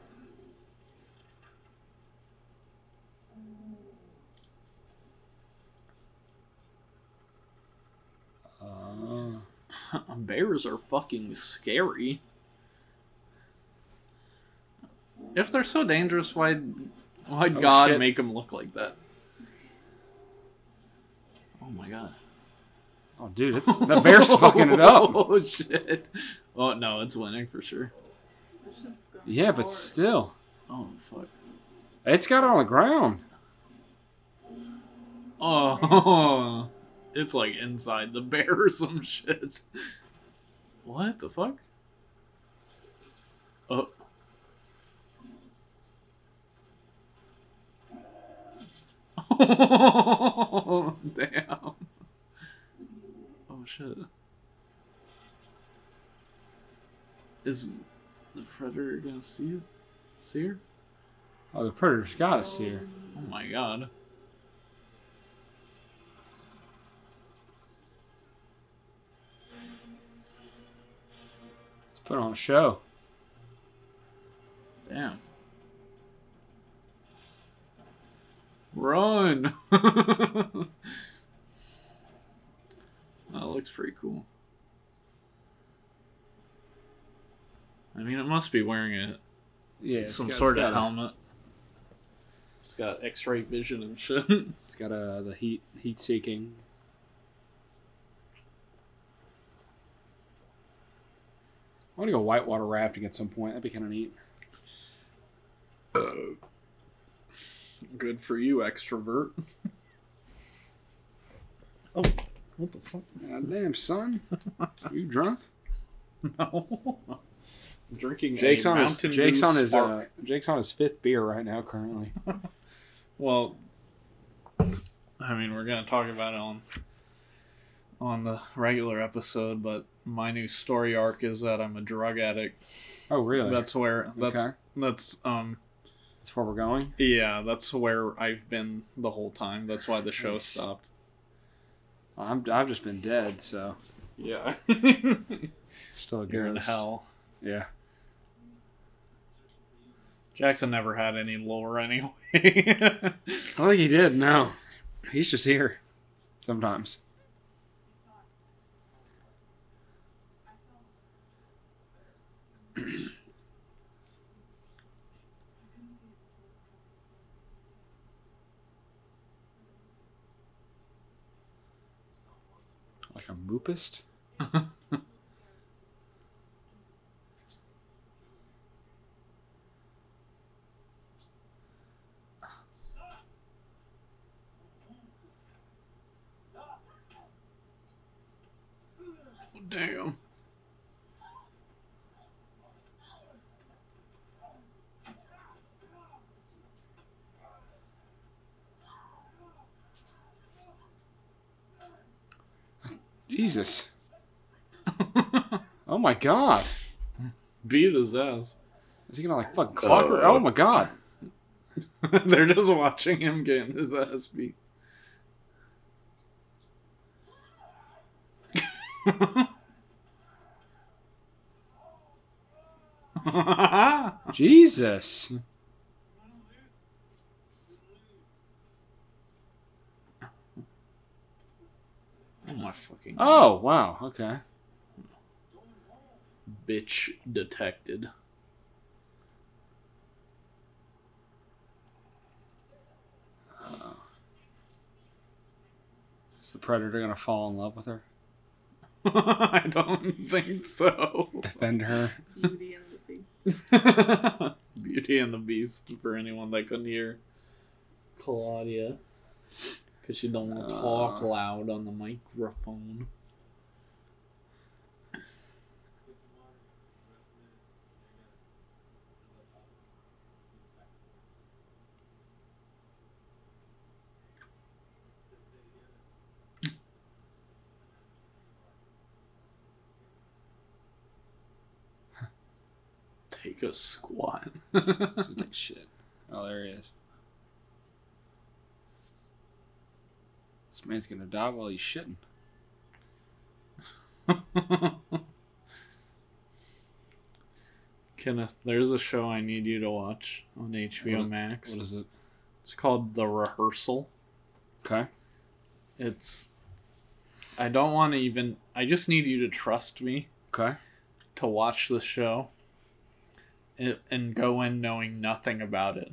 Uh, bears are fucking scary. If they're so dangerous, why'd, why'd oh, God shit. make them look like that? Oh my god. Oh dude, it's the bear's fucking it up. Oh shit. Oh no, it's winning for sure. Yeah, but still. Oh, fuck. It's got it on the ground. Oh. It's like inside the bear or some shit. What the fuck? Oh. Oh, damn. Oh, shit. Is... the Predator gonna see you? See her? Oh, the Predator's gotta see her. Oh my god. Let's put on a show. Damn. Run! That looks pretty cool. I mean, it must be wearing a yeah, some got, sort of helmet. It's got X-ray vision and shit. It's got uh, the heat heat seeking. I want to go whitewater rafting at some point. That'd be kind of neat. Uh, good for you, extrovert. Oh, what the fuck? God damn, son. You drunk? No. Drinking Jake's a on his Jake's on his uh, Jake's on his fifth beer right now currently. Well, I mean we're gonna talk about it on on the regular episode, but my new story arc is that I'm a drug addict. Oh really? That's where that's okay. that's um that's where we're going. Yeah, that's where I've been the whole time. That's why the show stopped. I'm I've just been dead, so yeah. Still a ghost. You're in hell. Yeah. Jackson never had any lore anyway. I think he did, no. He's just here. Sometimes. Like a moopist? Damn. Jesus. Oh my god. Beat his ass. Is he gonna like fuck clock her? Oh my god. They're just watching him getting his ass beat. Jesus. Oh my fucking god. Oh wow, okay. Bitch detected. Uh, is the Predator gonna fall in love with her? I don't think so. Defend her. Beauty and the Beast. Beauty and the Beast for anyone that couldn't hear Claudia, because she don't want to uh, talk loud on the microphone. Take a squat. Doesn't take shit. Oh, there he is. This man's gonna die while he's shitting. Kenneth, there's a show I need you to watch on H B O what, Max. What is it? It's called The Rehearsal. Okay. It's... I don't want to even... I just need you to trust me. Okay. To watch the show. And go in knowing nothing about it.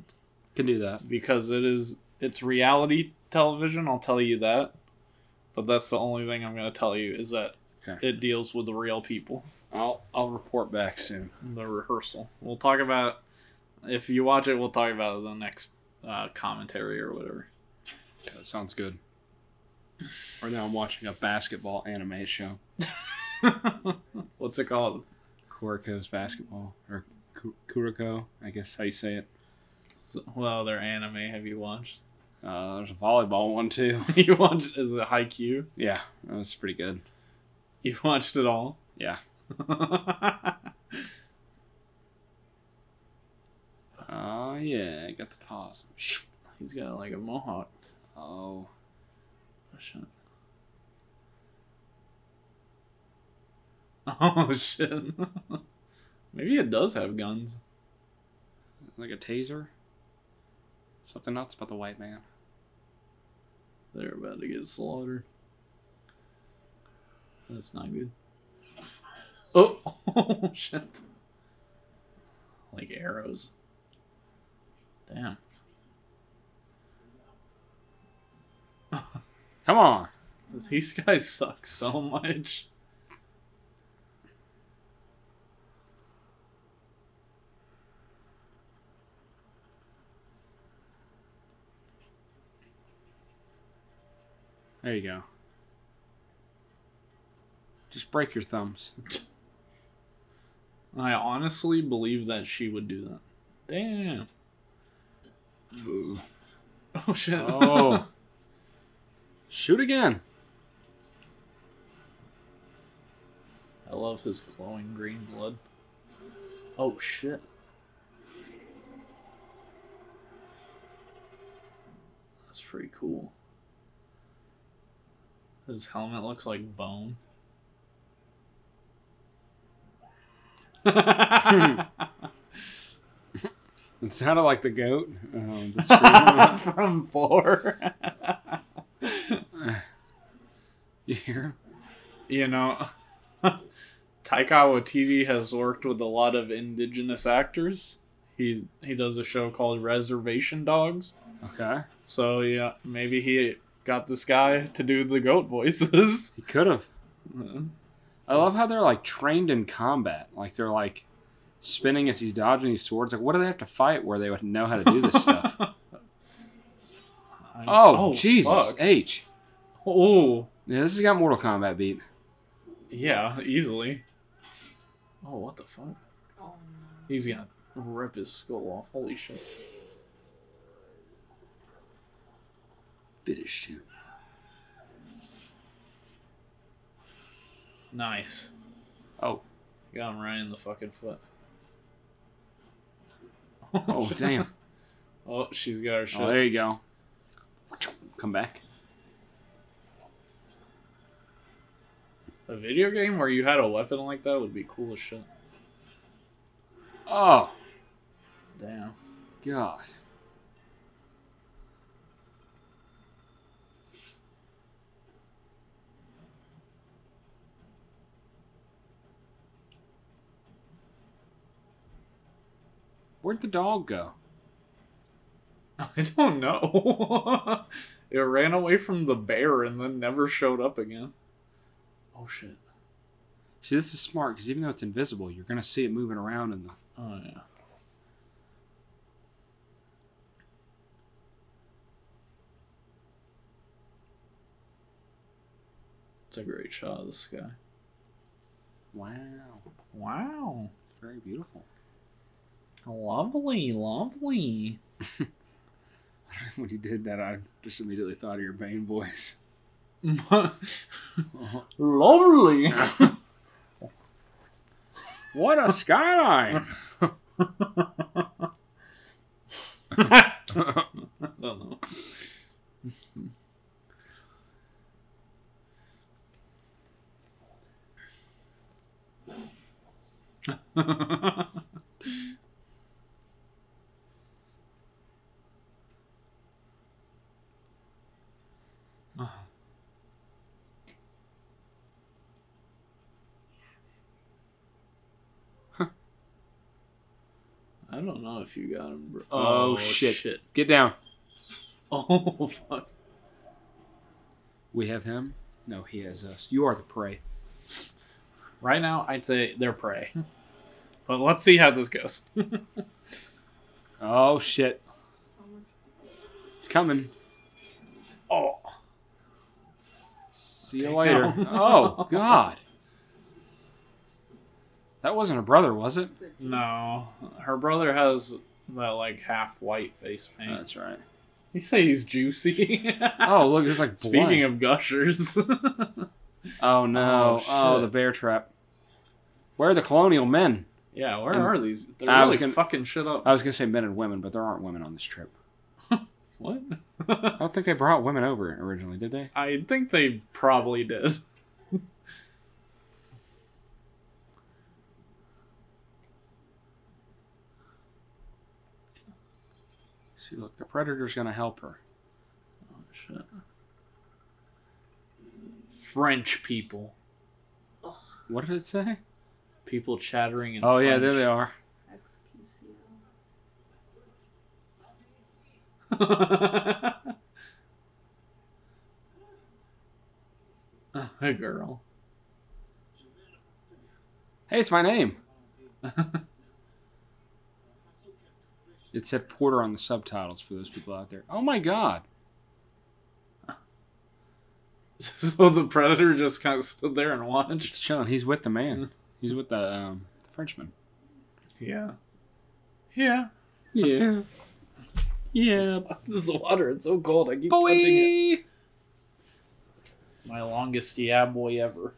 Can do that. Because it is, it's reality television, I'll tell you that. But that's the only thing I'm going to tell you, is that okay. It deals with the real people. I'll I'll report back soon. The Rehearsal. We'll talk about, if you watch it, we'll talk about it in the next uh, commentary or whatever. Yeah, that sounds good. Right now I'm watching a basketball anime show. What's it called? Kuriko's Basketball, or... Kuriko, I guess how you say it. Well, they're anime. Have you watched? Uh, there's a volleyball one too. You watched? Is it Haikyuu? Yeah, that was pretty good. You watched it all? Yeah. Oh yeah, I got the pause. He's got like a mohawk. Oh. Shut. Oh shit. Maybe it does have guns. Like a taser? Something else about the white man. They're about to get slaughtered. That's not good. Oh! Oh, shit. Like arrows. Damn. Come on! These guys suck so much. There you go. Just break your thumbs. I honestly believe that she would do that. Damn. Ooh. Oh, shit. Oh. Shoot again. I love his glowing green blood. Oh, shit. That's pretty cool. His helmet looks like bone. It sounded like the goat. Um, the From four. You hear? You know, Taika Waititi has worked with a lot of indigenous actors. He he does a show called Reservation Dogs. Okay. So, yeah, maybe he... got this guy to do the goat voices. He could have. Mm-hmm. I love how they're like trained in combat. Like they're like spinning as he's dodging these swords. Like what do they have to fight where they would know how to do this stuff? I'm, oh, oh, Jesus. Fuck. H. Oh. Yeah, this has got Mortal Kombat beat. Yeah, easily. Oh, what the fuck? Oh. He's gonna rip his skull off. Holy shit. Finished him. Nice. Oh. Got him right in the fucking foot. Oh, damn. Oh, she's got her shot. Oh, there you go. Come back. A video game where you had a weapon like that would be cool as shit. Oh. Damn. God. Where'd the dog go? I don't know. It ran away from the bear and then never showed up again. Oh, shit. See, this is smart, because even though it's invisible, you're going to see it moving around in the... Oh, yeah. It's a great shot of the sky. Wow. Wow. Very beautiful. Lovely, lovely. When you did that, I just immediately thought of your Bane voice. Lovely. What a skyline. I don't know. I don't know if you got him, bro. Oh, oh shit. shit. Get down. Oh, fuck. We have him? No, he has us. You are the prey. Right now, I'd say they're prey. But let's see how this goes. Oh, shit. It's coming. Oh. See Take you later. Now. Oh, God. That wasn't her brother, was it? No. Her brother has that, like, half-white face paint. That's right. You say he's juicy. Oh, look, it's like blood. Speaking of gushers. Oh, no. Oh, oh, the bear trap. Where are the colonial men? Yeah, where and are these? They're I really gonna, fucking shit up. I was going to say men and women, but there aren't women on this trip. What? I don't think they brought women over originally, did they? I think they probably did. See, look, the Predator's going to help her. Oh, shit. French people. Ugh. What did it say? People chattering in oh, French. Oh, yeah, there they are. A girl. Hey, it's my name. It said Porter on the subtitles for those people out there. Oh, my God. So the Predator just kind of stood there and watched. It's chilling. He's with the man. He's with the, um, the Frenchman. Yeah. Yeah. Yeah. Yeah. This is water. It's so cold. I keep Boy. touching it. My longest yeah boy ever.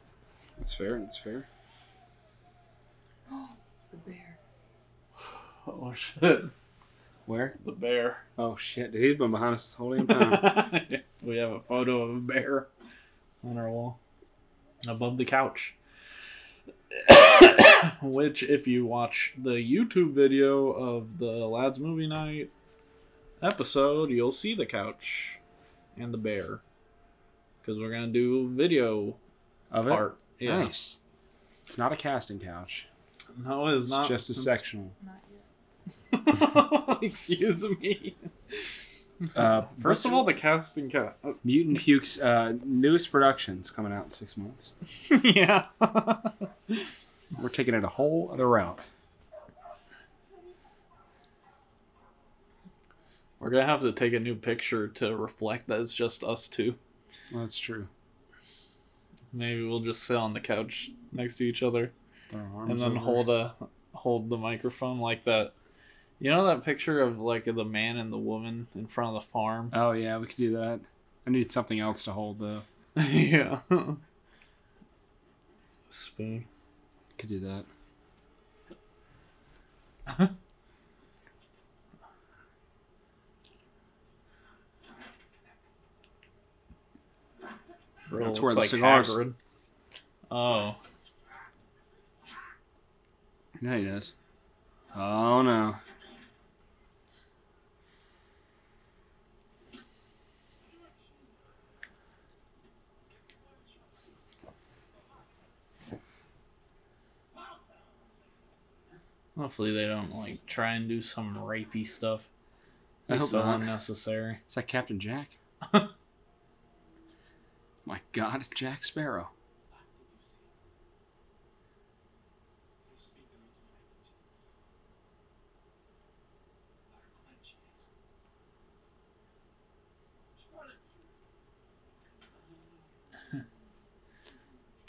That's fair. That's fair. Oh, the bear. Oh, shit. Where? The bear. Oh, shit. Dude, he's been behind us this whole damn time. We have a photo of a bear on our wall above the couch. Which, if you watch the YouTube video of the Lads Movie Night episode, you'll see the couch and the bear. Because we're going to do video of part. It? Yeah. Nice. It's not a casting couch. No, it's, it's not. Just a it's sectional. Not yet. Excuse me. Uh, First of all, the casting cat. Oh. Mutant Puke's uh, newest production's coming out in six months. Yeah. We're taking it a whole other route. We're going to have to take a new picture to reflect that it's just us two. Well, that's true. Maybe we'll just sit on the couch next to each other and then over. hold a hold the microphone like that. You know that picture of, like, the man and the woman in front of the farm? Oh, yeah, we could do that. I need something else to hold, though. Yeah. Spoon. Could do that. Bro, that's where the like cigars... Hagrid. Oh. Yeah, he does. Oh, no. Hopefully they don't, like, try and do some rapey stuff. That's so not. unnecessary. Is that Captain Jack? My God, it's Jack Sparrow.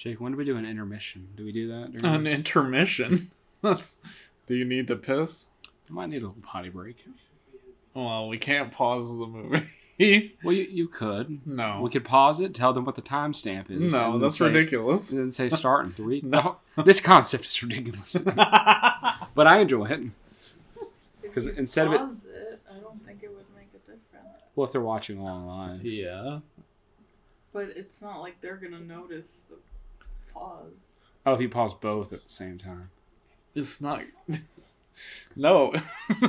Jake, when do we do an intermission? Do we do that? An this? intermission? That's. Do you need to piss? I might need a little potty break. Well, we can't pause the movie. Well, you, you could. No. We could pause it, tell them what the timestamp is. No, that's say, ridiculous. And then say start in three. No. Oh, this concept is ridiculous. But I enjoy it. Because instead of it, it, I don't think it would make a difference. Well, if they're watching along live. Yeah. But it's not like they're going to notice the pause. Oh, if you pause both at the same time. It's not... No,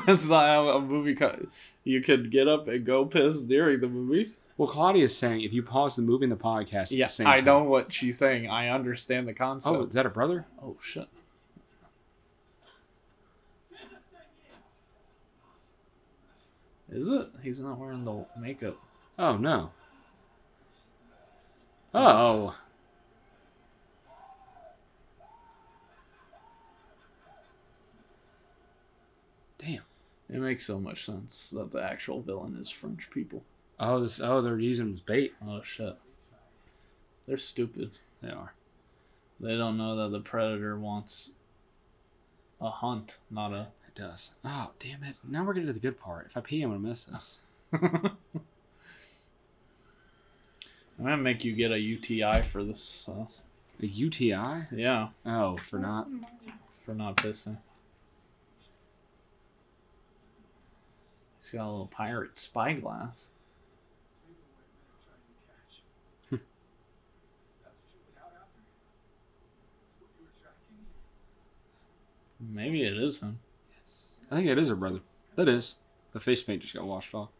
that's not how a movie... Co- you could get up and go piss during the movie. Well, Claudia's saying if you pause the movie and the podcast at yeah, the same time... I know what she's saying. I understand the concept. Oh, is that her brother? Oh, shit. Is it? He's not wearing the makeup. Oh, no. Oh. Damn. It makes so much sense that the actual villain is French people. Oh, this. Oh, they're using him as bait. Oh, shit. They're stupid. They are. They don't know that the Predator wants a hunt, not a... It does. Oh, damn it. Now we're getting to the good part. If I pee, I'm going to miss this. I'm going to make you get a U T I for this. Uh... A U T I? Yeah. Oh, for not... For not pissing. He's got a little pirate spyglass. Maybe it is him. Yes. I think it is her brother. That is. The face paint just got washed off.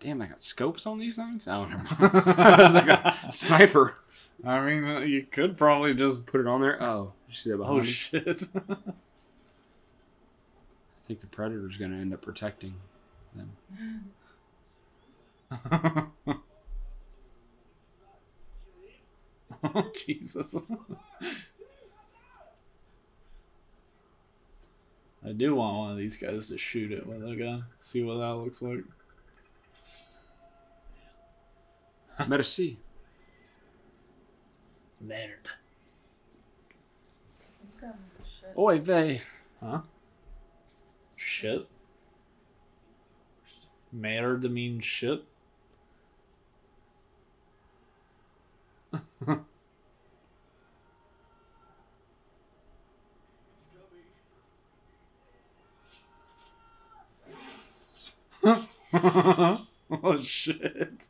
Damn, I got scopes on these things? I don't know. It's like a sniper. I mean, you could probably just put it on there. Oh, you see that behind me? Oh, shit. I think the Predator's going to end up protecting them. Oh, Jesus. I do want one of these guys to shoot it with a gun. See what that looks like. Merci. Merde. Oy vey. Huh? Shit. Merde means shit. Oh shit.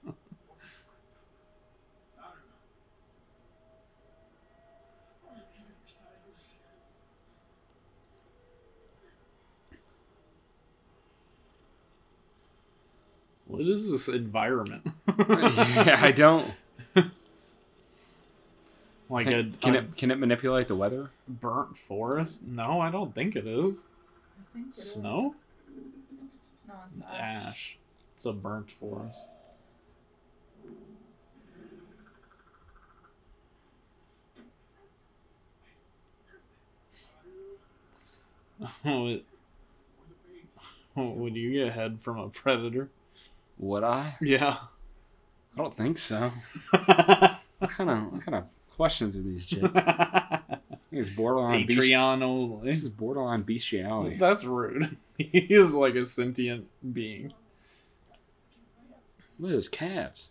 What is this environment? Yeah, I don't. Like a, can a, it can it manipulate the weather? Burnt forest? No, I don't think it is. I think it Snow? Is. No, it's ash. ash. It's a burnt forest. Oh, it, oh, would you get head from a predator? Would I? Yeah. I don't think so. What kind of what kind of questions are these, Jake? I think it's borderline Patreon be- only. This is borderline bestiality. That's rude. He is like a sentient being. Look at his calves.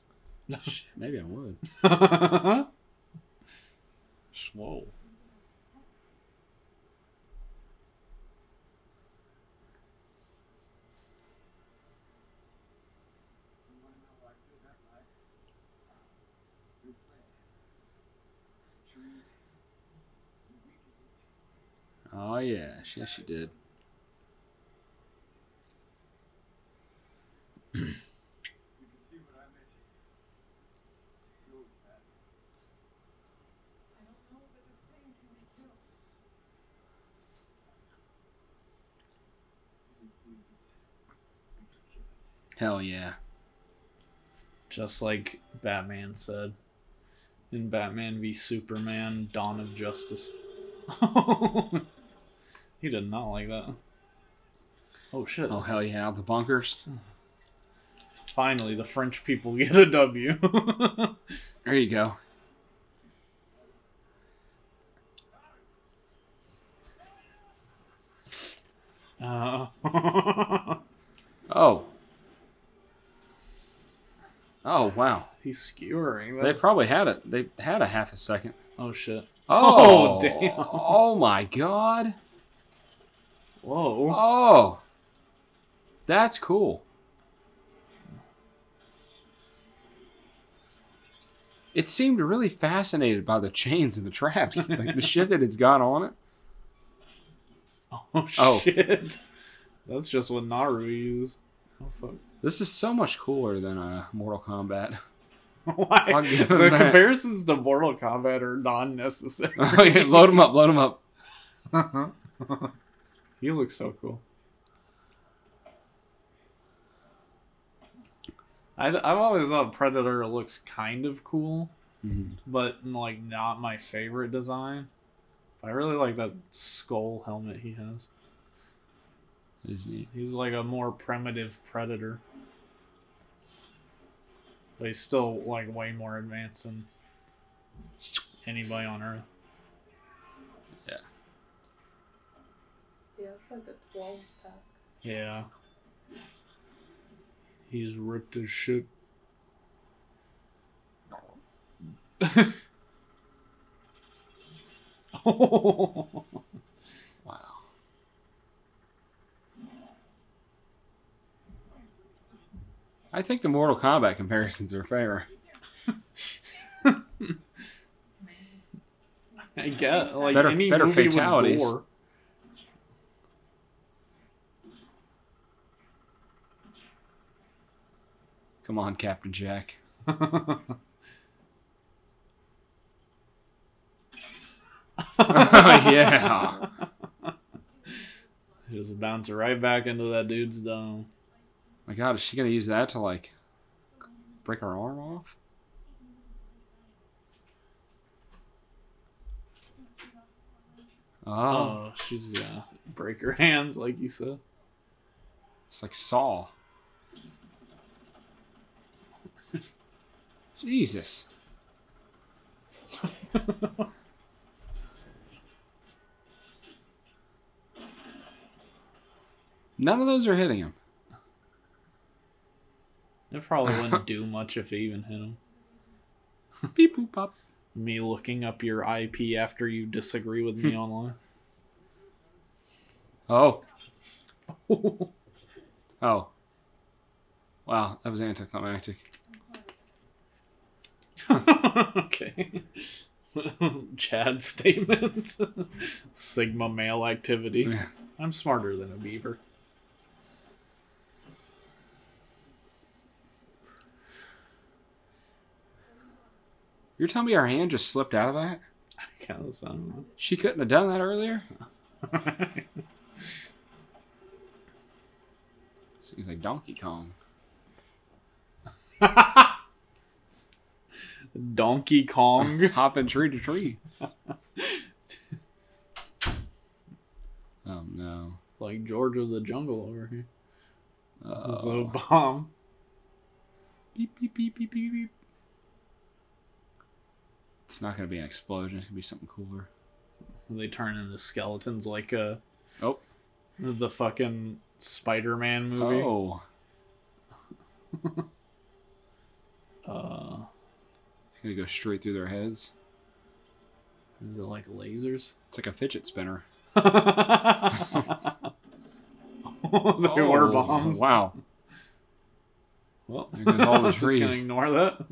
Shit, maybe I would. Swole. Oh, yeah. Yes, she did. Hell yeah. Just like Batman said in Batman v Superman, Dawn of Justice. He did not like that. Oh, shit. Oh, hell yeah. Out the bunkers. Finally, the French people get a W. There you go. Uh. oh. Oh, wow. He's skewering. That. They probably had it. They had a half a second. Oh, shit. Oh, oh damn. Oh, my God. Whoa. Oh. That's cool. It seemed really fascinated by the chains and the traps. Like the shit that it's got on it. Oh, shit. Oh. That's just what Naru used. Oh, fuck. This is so much cooler than uh, Mortal Kombat. Why? The that. comparisons to Mortal Kombat are non-necessary. Oh, yeah. Load him up, load him up. Uh-huh. He looks so cool. I, I've always thought Predator looks kind of cool, mm-hmm. but like not my favorite design. I really like that skull helmet he has. Isn't he? He's like a more primitive predator. But he's still like way more advanced than anybody on Earth. Yeah. Yeah, it's like a twelve pack. Yeah. He's ripped as shit. Wow. I think the Mortal Kombat comparisons are fair. I guess. Like better, any better movie fatalities. With gore. Come on, Captain Jack. Oh, yeah. Just bounce right back into that dude's dome. My God, is she going to use that to, like, break her arm off? Oh. Oh, she's going to break her hands, like you said. It's like Saw. Jesus. None of those are hitting him. It probably wouldn't do much if it even hit him. Beep boop pop. Me looking up your I P after you disagree with me online. Oh. Oh. Wow, that was anticlimactic. Okay. Chad's statement. Sigma male activity. Yeah. I'm smarter than a beaver. You're telling me our hand just slipped out of that? I guess, I don't know. She couldn't have done that earlier? Seems like Donkey Kong. Donkey Kong? Hopping tree to tree. Oh, no. Like George of the Jungle over here. Uh-oh. This little bomb. Beep, beep, beep, beep, beep, beep. It's not going to be an explosion. It's going to be something cooler. They turn into skeletons like uh, oh. the fucking Spider-Man movie. Oh. uh, going to go straight through their heads. Is it like lasers? It's like a fidget spinner. they oh, were bombs. Wow. Well, there goes all the trees. Just going to ignore that.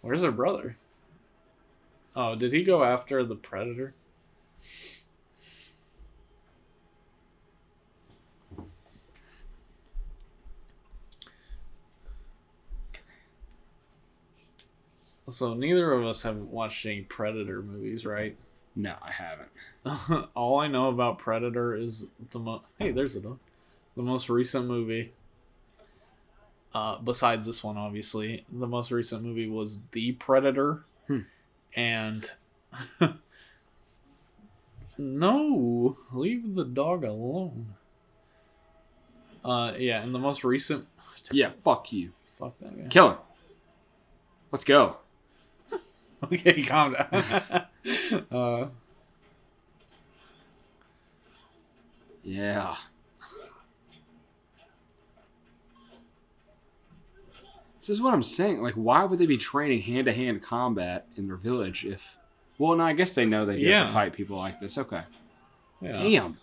Where's her brother? Oh, did he go after the Predator? So neither of us have watched any Predator movies, right? No, I haven't. All I know about Predator is the mo- hey, there's a dog. The most recent movie. Uh, besides this one, obviously, the most recent movie was The Predator. Hmm. And no, leave the dog alone. Uh, yeah, and the most recent Yeah, fuck you. Fuck that guy. Kill him. Let's go. Okay, calm down. uh, yeah. This is what I'm saying. Like, why would they be training hand-to-hand combat in their village if... Well, no, I guess they know they yeah. have to fight people like this. Okay. Yeah. Damn.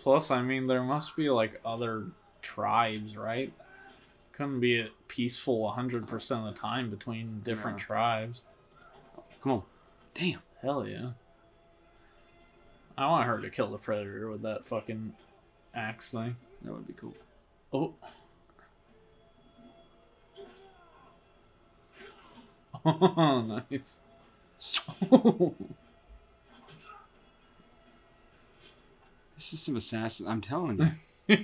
Plus, I mean, there must be, like, other tribes, right? Couldn't be a peaceful one hundred percent of the time between different yeah. tribes. Come on. Damn. Hell yeah. I want her to kill the Predator with that fucking axe thing. That would be cool. Oh. Oh, nice. This is some assassin. I'm telling you.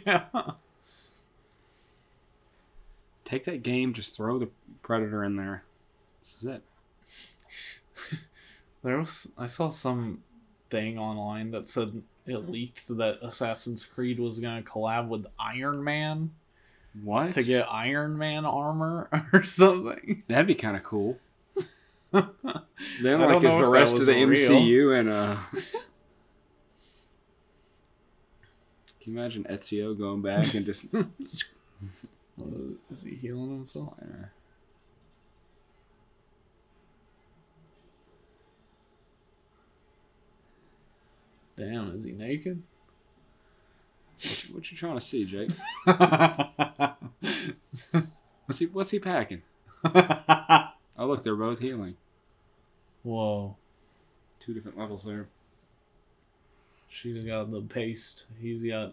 Yeah. Take that game. Just throw the Predator in there. This is it. There was. I saw some thing online that said it leaked that Assassin's Creed was going to collab with Iron Man. What? To get Iron Man armor or something. That'd be kind of cool. Then, like, is the rest of the real. M C U and uh. Can you imagine Ezio going back and just? Is he healing himself? Or... Damn, is he naked? What you, what you trying to see, Jake? what's he What's he packing? Oh, look, they're both healing. Whoa. Two different levels there. She's got the paste. He's got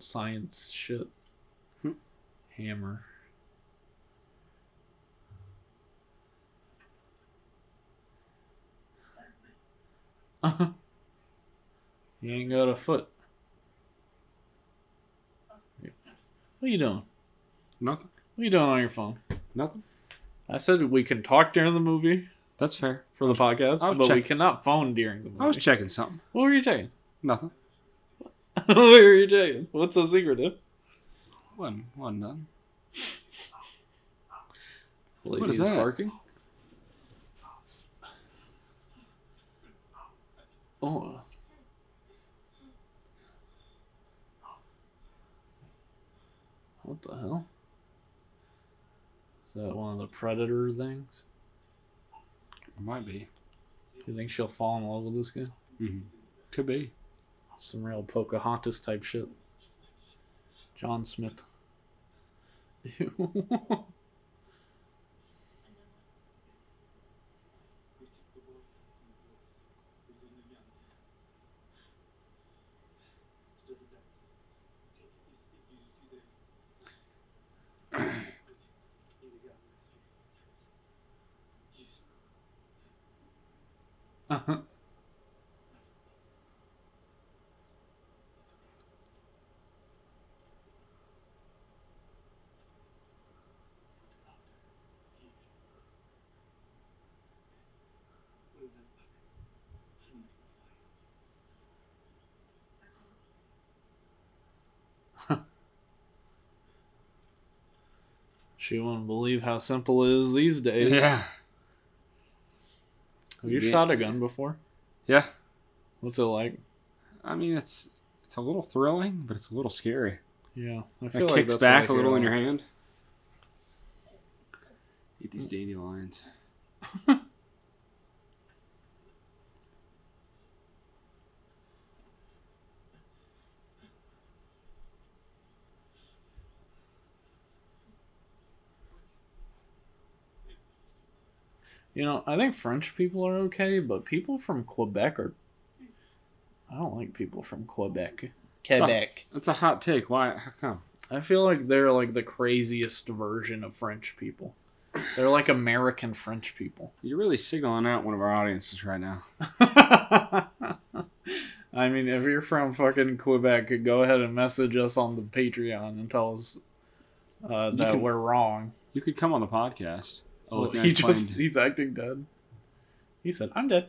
science shit. Hmm. Hammer. He ain't got a foot. What are you doing? Nothing. What are you doing on your phone? Nothing. I said we can talk during the movie. That's fair. For the podcast. But checking. We cannot phone during the movie. I was checking something. What were you checking? Nothing. What were you checking? What's so secretive? One, one done. Well, what is that? Barking? Oh. What the hell? Is that one of the Predator things? It might be. You think she'll fall in love with this guy? Mm-hmm. Could be. Some real Pocahontas type shit. John Smith. Ew. Uh-huh. She won't believe how simple it is these days. Yeah. Have you yeah. shot a gun before? Yeah. What's it like? I mean, it's it's a little thrilling, but it's a little scary. Yeah. I feel it like kicks that's back a little on. In your hand. Eat these dandelions. You know, I think French people are okay, but people from Quebec are... I don't like people from Quebec. Quebec. That's a, a hot take. Why? How come? I feel like they're like the craziest version of French people. They're like American French people. You're really signaling out one of our audiences right now. I mean, if you're from fucking Quebec, go ahead and message us on the Patreon and tell us uh, that could, we're wrong. You could come on the podcast. Oh, well, he just, he's acting dead. He said, I'm dead.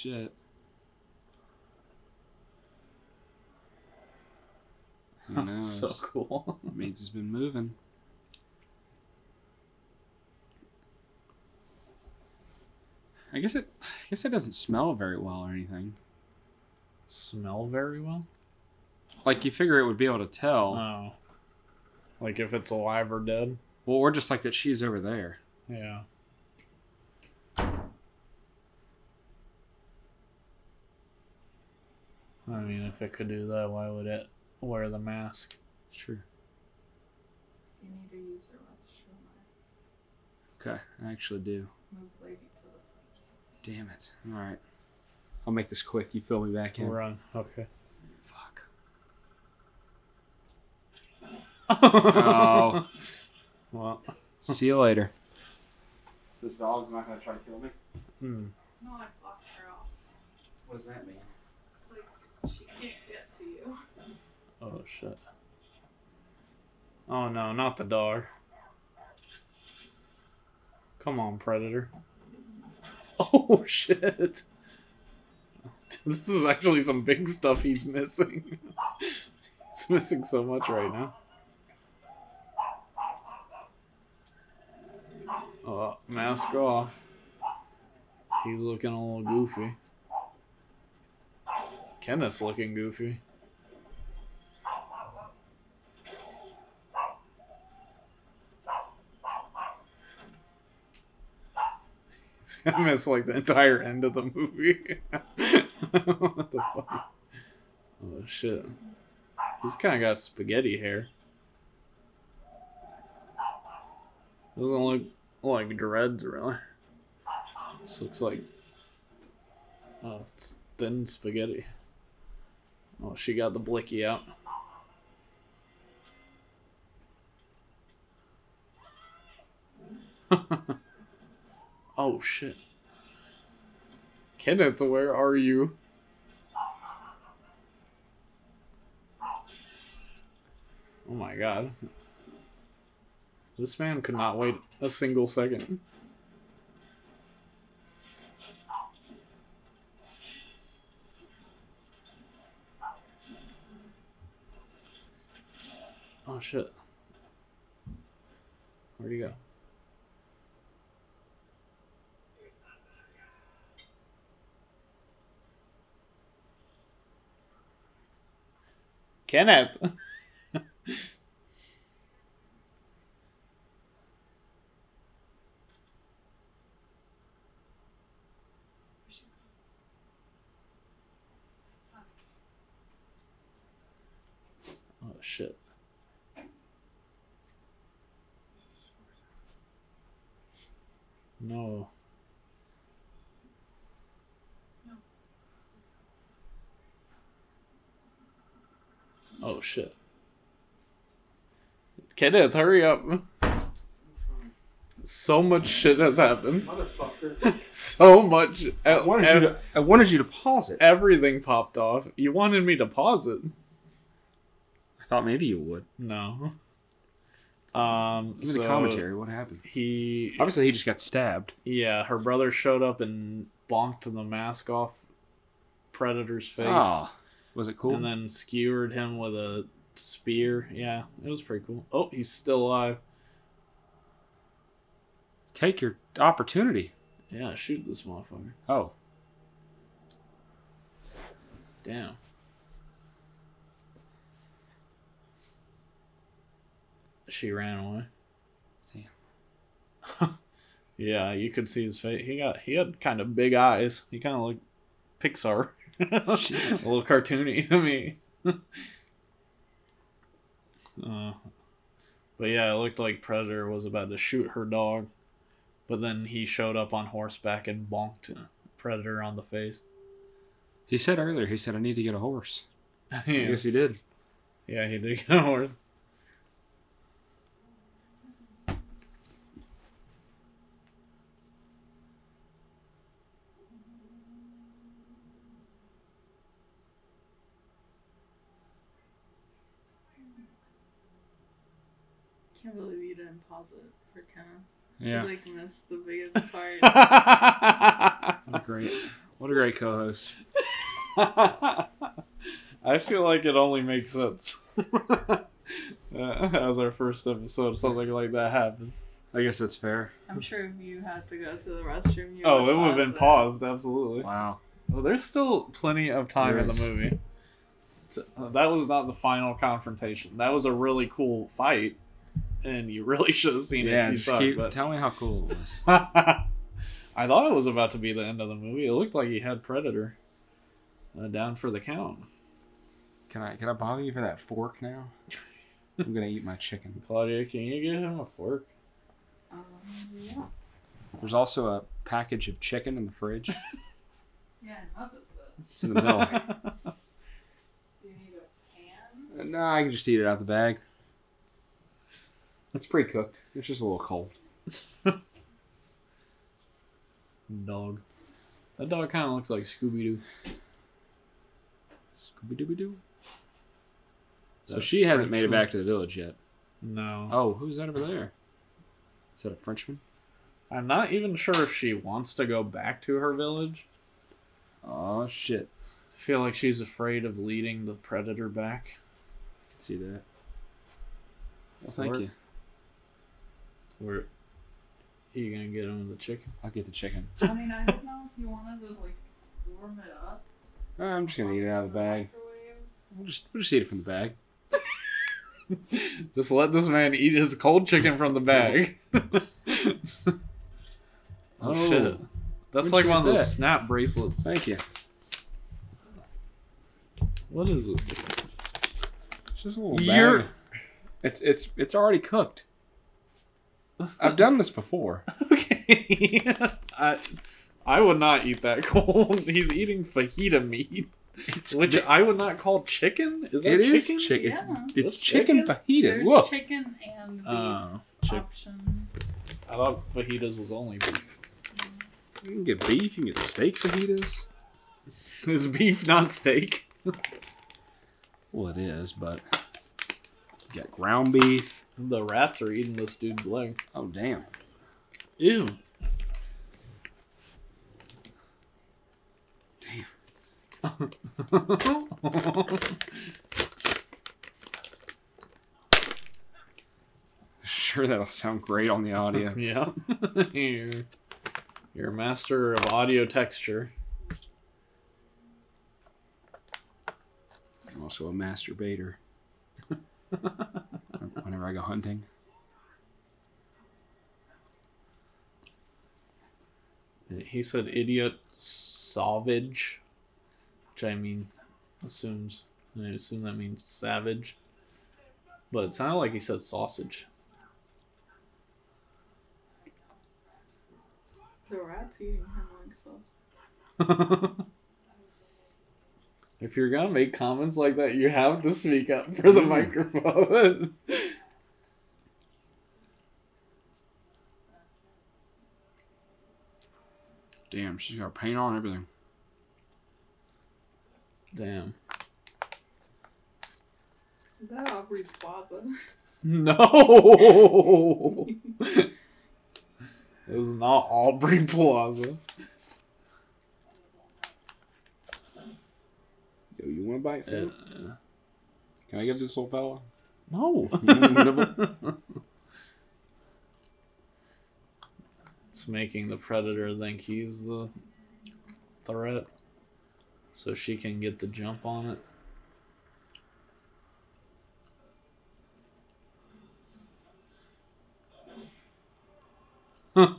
shit. Who knows? So cool. It means he's been moving. I guess it. I guess it doesn't smell very well or anything. Smell very well? Like you figure it would be able to tell. Oh. Like if it's alive or dead. Well, or just like that she's over there. Yeah. I mean, if it could do that, why would it wear the mask? Sure. You need to use the restroom. Okay, I actually do. Move lady to the side. Damn it. All right. I'll make this quick. You fill me back in. We're on. Okay. Fuck. Oh. Well, see you later. So this dog's not going to try to kill me? Hmm. No, I blocked her off. What does that mean? Like, she can't get to you. Oh, shit. Oh, no, not the dog. Come on, Predator. Oh, shit. This is actually some big stuff he's missing. He's missing so much right now. Oh, mask off. He's looking a little goofy. Kenneth's looking goofy. He's gonna miss like the entire end of the movie. What the fuck? Oh shit. He's kind of got spaghetti hair. Doesn't look like dreads, really. This looks like oh, it's thin spaghetti. Oh, she got the blicky out. Oh, shit. Kenneth, where are you? Oh my god. This man could not wait a single second. Oh shit. Where'd he go? Kenneth! Shit. No. No. Oh shit. Kenneth, hurry up. So much shit has happened. Motherfucker. So much. I wanted, ev- you to, I wanted you to pause it. Everything popped off. You wanted me to pause it. Thought maybe you would. No. Um, Give me so the commentary. What happened? He obviously he just got stabbed. Yeah, her brother showed up and bonked the mask off Predator's face. Oh, was it cool? And then skewered him with a spear. Yeah, it was pretty cool. Oh, he's still alive. Take your opportunity. Yeah, shoot this motherfucker. Oh. Damn. She ran away. Damn. Yeah, you could see his face. He got he had kind of big eyes. He kind of looked Pixar. A little cartoony to me. uh, but yeah, it looked like Predator was about to shoot her dog. But then he showed up on horseback and bonked Predator on the face. He said earlier, he said, I need to get a horse. Yeah. I guess he did. Yeah, he did get a horse. I can't believe you didn't pause it for Kenneth. Yeah. You, like, missed the biggest part. Great. What a great co-host. I feel like it only makes sense uh, as our first episode, something like that happens. I guess that's fair. I'm sure if you had to go to the restroom, you oh, would it would have been there. Paused, absolutely. Wow. Well, there's still plenty of time there in is. The movie. So, uh, that was not the final confrontation. That was a really cool fight, and you really should have seen yeah, it. Yeah, just thought, keep, but... tell me how cool it was. I thought it was about to be the end of the movie. It looked like he had Predator uh, down for the count. Can I can I bother you for that fork now? I'm gonna eat my chicken. Claudia, can you get him a fork? Um, yeah. There's also a package of chicken in the fridge. Yeah, I noticed that. It's in the middle. Do you need a pan? Uh, no, nah, I can just eat it out of the bag. It's pre-cooked. It's just a little cold. Dog. That dog kind of looks like Scooby-Doo. Scooby-Dooby-Doo? So she hasn't made it back to the village yet. No. Oh, who's that over there? Is that a Frenchman? I'm not even sure if she wants to go back to her village. Oh, shit. I feel like she's afraid of leading the Predator back. I can see that. Well, thank you. Where are you going to get him the chicken? I'll get the chicken. I mean, I don't know if you wanted to, like, warm it up. All right, I'm just going to eat it out of the bag. We'll just, we'll just eat it from the bag. Just let this man eat his cold chicken from the bag. Oh, shit. That's like one of those snap bracelets. Thank you. What is it? It's just a little bag. It's it's it's already cooked. I've done this before. Okay. I I would not eat that cold. He's eating fajita meat. It's Which big. I would not call chicken. Is that it chicken? Is chicken. Yeah. It's, it's chicken, chicken fajitas. There's Look. Chicken and beef uh, chick- options. I thought fajitas was only beef. You can get beef. You can get steak fajitas. Is beef not steak? Well, it is, but you got ground beef. The rats are eating this dude's leg. Oh, damn. Ew. Sure, that'll sound great on the audio. Yeah. You're a master of audio texture. I'm also a masturbator. Whenever I go hunting. He said idiot savage. I mean, assumes I assume that means savage, but it sounded like he said sausage. The rat's eating him like sausage. If you're gonna make comments like that, you have to speak up for the microphone. Damn, she's got paint on everything. Damn. Is that Aubrey Plaza? No! It was not Aubrey Plaza. Yo, you want to bite it? Uh, Can I get this whole fella? No. It's making the Predator think he's the threat. So she can get the jump on it. I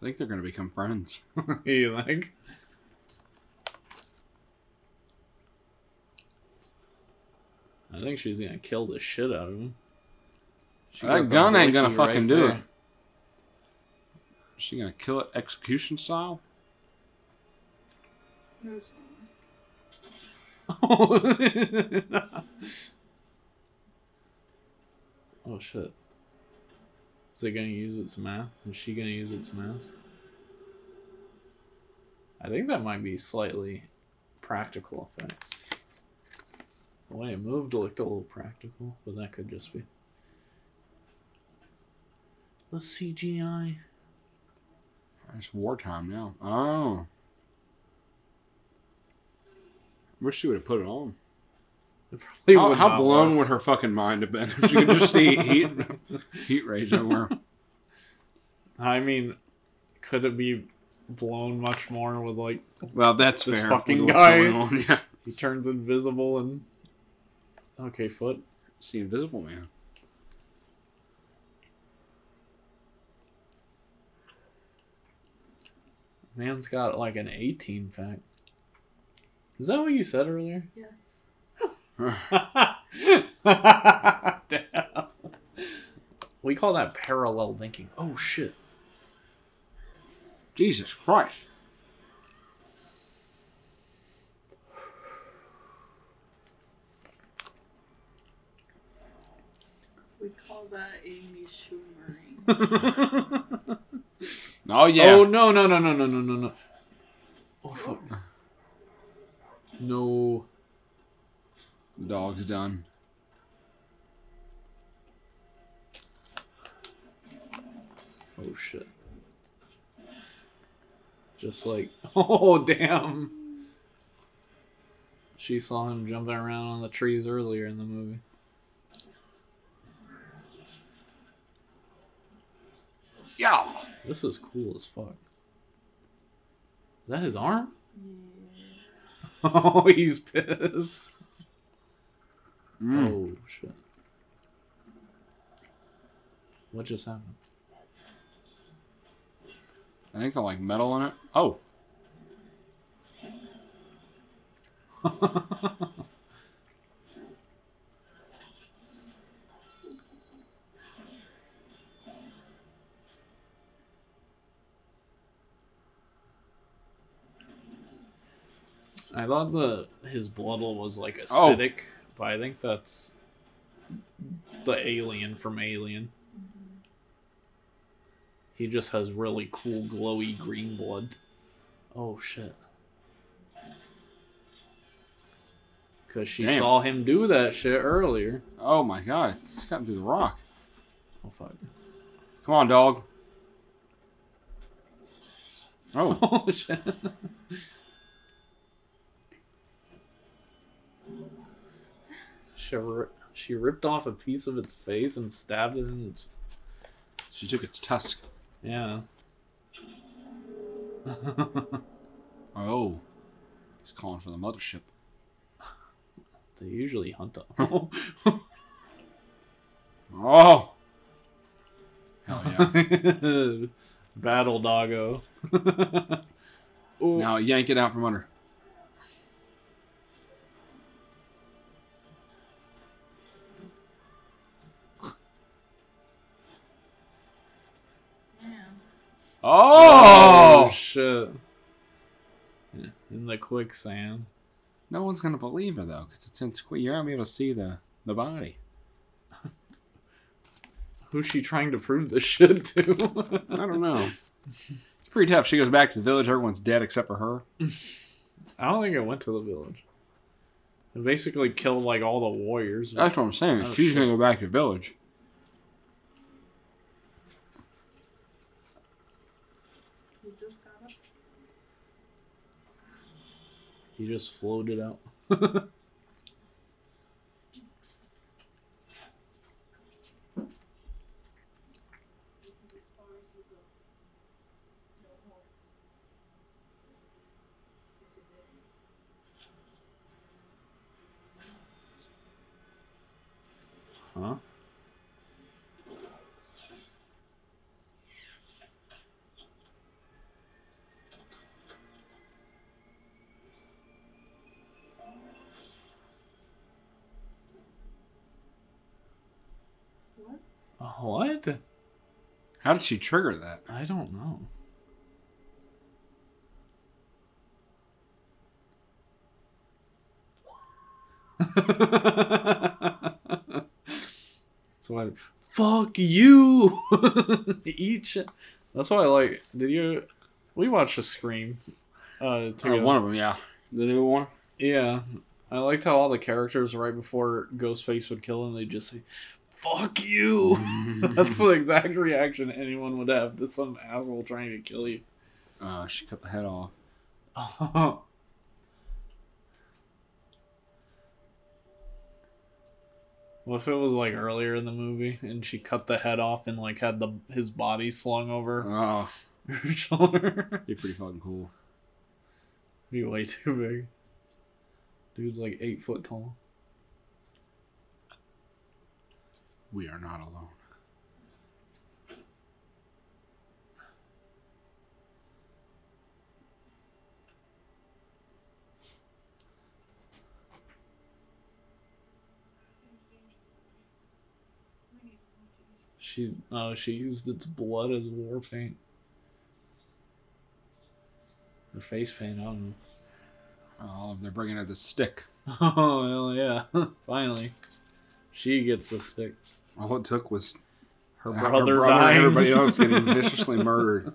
think they're going to become friends. You like? I think she's gonna kill the shit out of him. She that gun ain't gonna fucking right do there. It. Is she gonna kill it execution style? No. Oh shit. Is it gonna use its mouth? Is she gonna use its mouth? I think that might be slightly practical effects. The way it moved looked a little practical, but that could just be the C G I. It's wartime now. Oh. Wish she would have put it on. It probably how how blown work. would her fucking mind have been if she could just see heat, heat rage everywhere? I mean, could it be blown much more with, like, well, that's this fair. fucking What's guy? Going on? Yeah. He turns invisible and... Okay, Foot. It's the Invisible Man. Man's got, like, an eighteen-pack. Is that what you said earlier? Yes. Damn. We call that parallel thinking. Oh, shit. Jesus Christ. We call that Amy Schumering. Oh, yeah. Oh, no, no, no, no, no, no, no, no. Oh, fuck. No. The dog's done. Oh, shit. Just like... Oh, damn. She saw him jumping around on the trees earlier in the movie. Yeah. This is cool as fuck. Is that his arm? Yeah. Oh, he's pissed. Mm. Oh, shit. What just happened? I think they're like metal in it. Oh. I thought the his blood was like acidic, oh. but I think that's the alien from Alien. He just has really cool, glowy green blood. Oh, shit. Because she Damn. saw him do that shit earlier. Oh, my God. It just got him through the rock. Oh, fuck. Come on, dog. Oh. Oh, shit. She, ri- she ripped off a piece of its face and stabbed it in its... She took its tusk. Yeah. Oh. He's calling for the mothership. They usually hunt up. Oh. Oh. Hell yeah. Battle doggo. Now yank it out from under. Oh! Oh, shit. In the quicksand. No one's going to believe her, though, because it's in squeeze. You're not going to be able to see the, the body. Who's she trying to prove this shit to? I don't know. It's pretty tough. She goes back to the village. Everyone's dead except for her. I don't think it went to the village. It basically killed, like, all the warriors. That's what I'm saying. Oh, she's going to go back to the village. He just floated out. Huh? What? How did she trigger that? I don't know. That's why. Fuck you! Each. That's why I like. Did you? We watched a Scream. Uh, oh, one of them, yeah. The new one. Yeah, I liked how all the characters right before Ghostface would kill him, they just say, "Fuck you!" That's the exact reaction anyone would have to some asshole trying to kill you. Uh, she cut the head off. Oh. What if it was like earlier in the movie and she cut the head off and like had the his body slung over oh. her shoulder? It'd be pretty fucking cool. It'd be way too big. Dude's like eight foot tall. We are not alone. She, oh, she used its blood as war paint. Or face paint, I don't know. Oh, they're bringing her the stick. Oh, hell yeah. Finally. She gets the stick. All it took was her brother, her brother dying. And everybody else getting viciously murdered.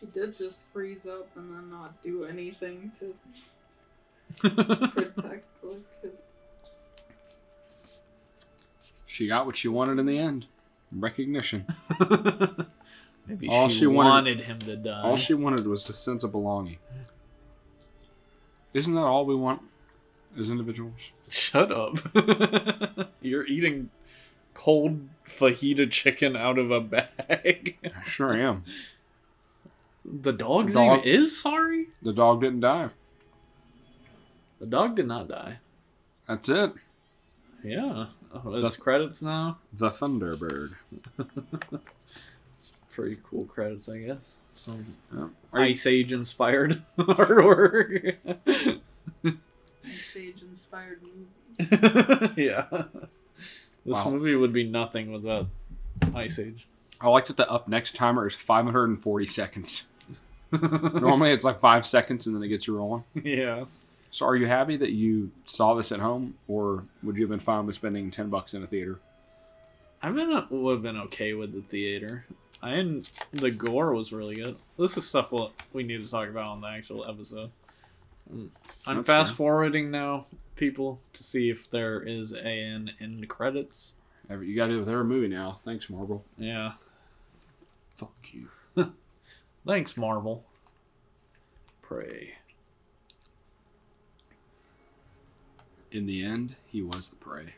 She did just freeze up and then not do anything to protect like his... She got what she wanted in the end. Recognition. Maybe all she, she wanted, wanted him to die. All she wanted was the sense of belonging. Isn't that all we want as individuals? Shut up. You're eating cold fajita chicken out of a bag. I sure am. The dog's the dog, name is sorry? The dog didn't die. The dog did not die. That's it. Yeah. Oh, it's the, credits now. The Thunderbird. Pretty cool credits, I guess. Some yeah. Ice you... Age inspired artwork. Ice Age inspired movie. Yeah. This wow. movie would be nothing without Ice Age. I like that the up next timer is five hundred forty seconds. Normally it's like five seconds and then it gets you rolling. Yeah. So are you happy that you saw this at home, or would you have been fine with spending ten bucks in a theater? I been, would have been okay with the theater. I didn't, the gore was really good. This is stuff we'll, we need to talk about on the actual episode. I'm That's fast fair. forwarding now, people, to see if there is an end credits. You got to do it with every movie now. Thanks, Marvel. Yeah. Fuck you. Thanks, Marvel. Prey. In the end, he was the prey.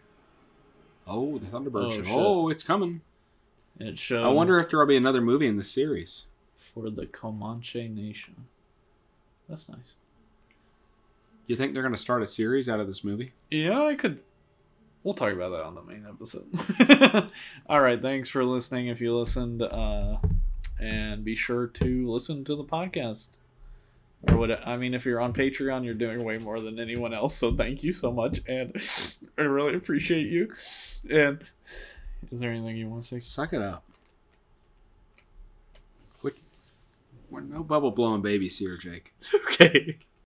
Oh, the Thunderbird oh, show. Shit. Oh, it's coming. It showed. I wonder if there'll be another movie in the series. For the Comanche Nation. That's nice. You think they're going to start a series out of this movie? Yeah, I could. We'll talk about that on the main episode. All right, thanks for listening if you listened. Uh, and be sure to listen to the podcast. Or what I mean, if you're on Patreon, you're doing way more than anyone else, so thank you so much, and I really appreciate you. And is there anything you want to say? Suck it up. Quit. We're no bubble blowing babies here, Jake. Okay.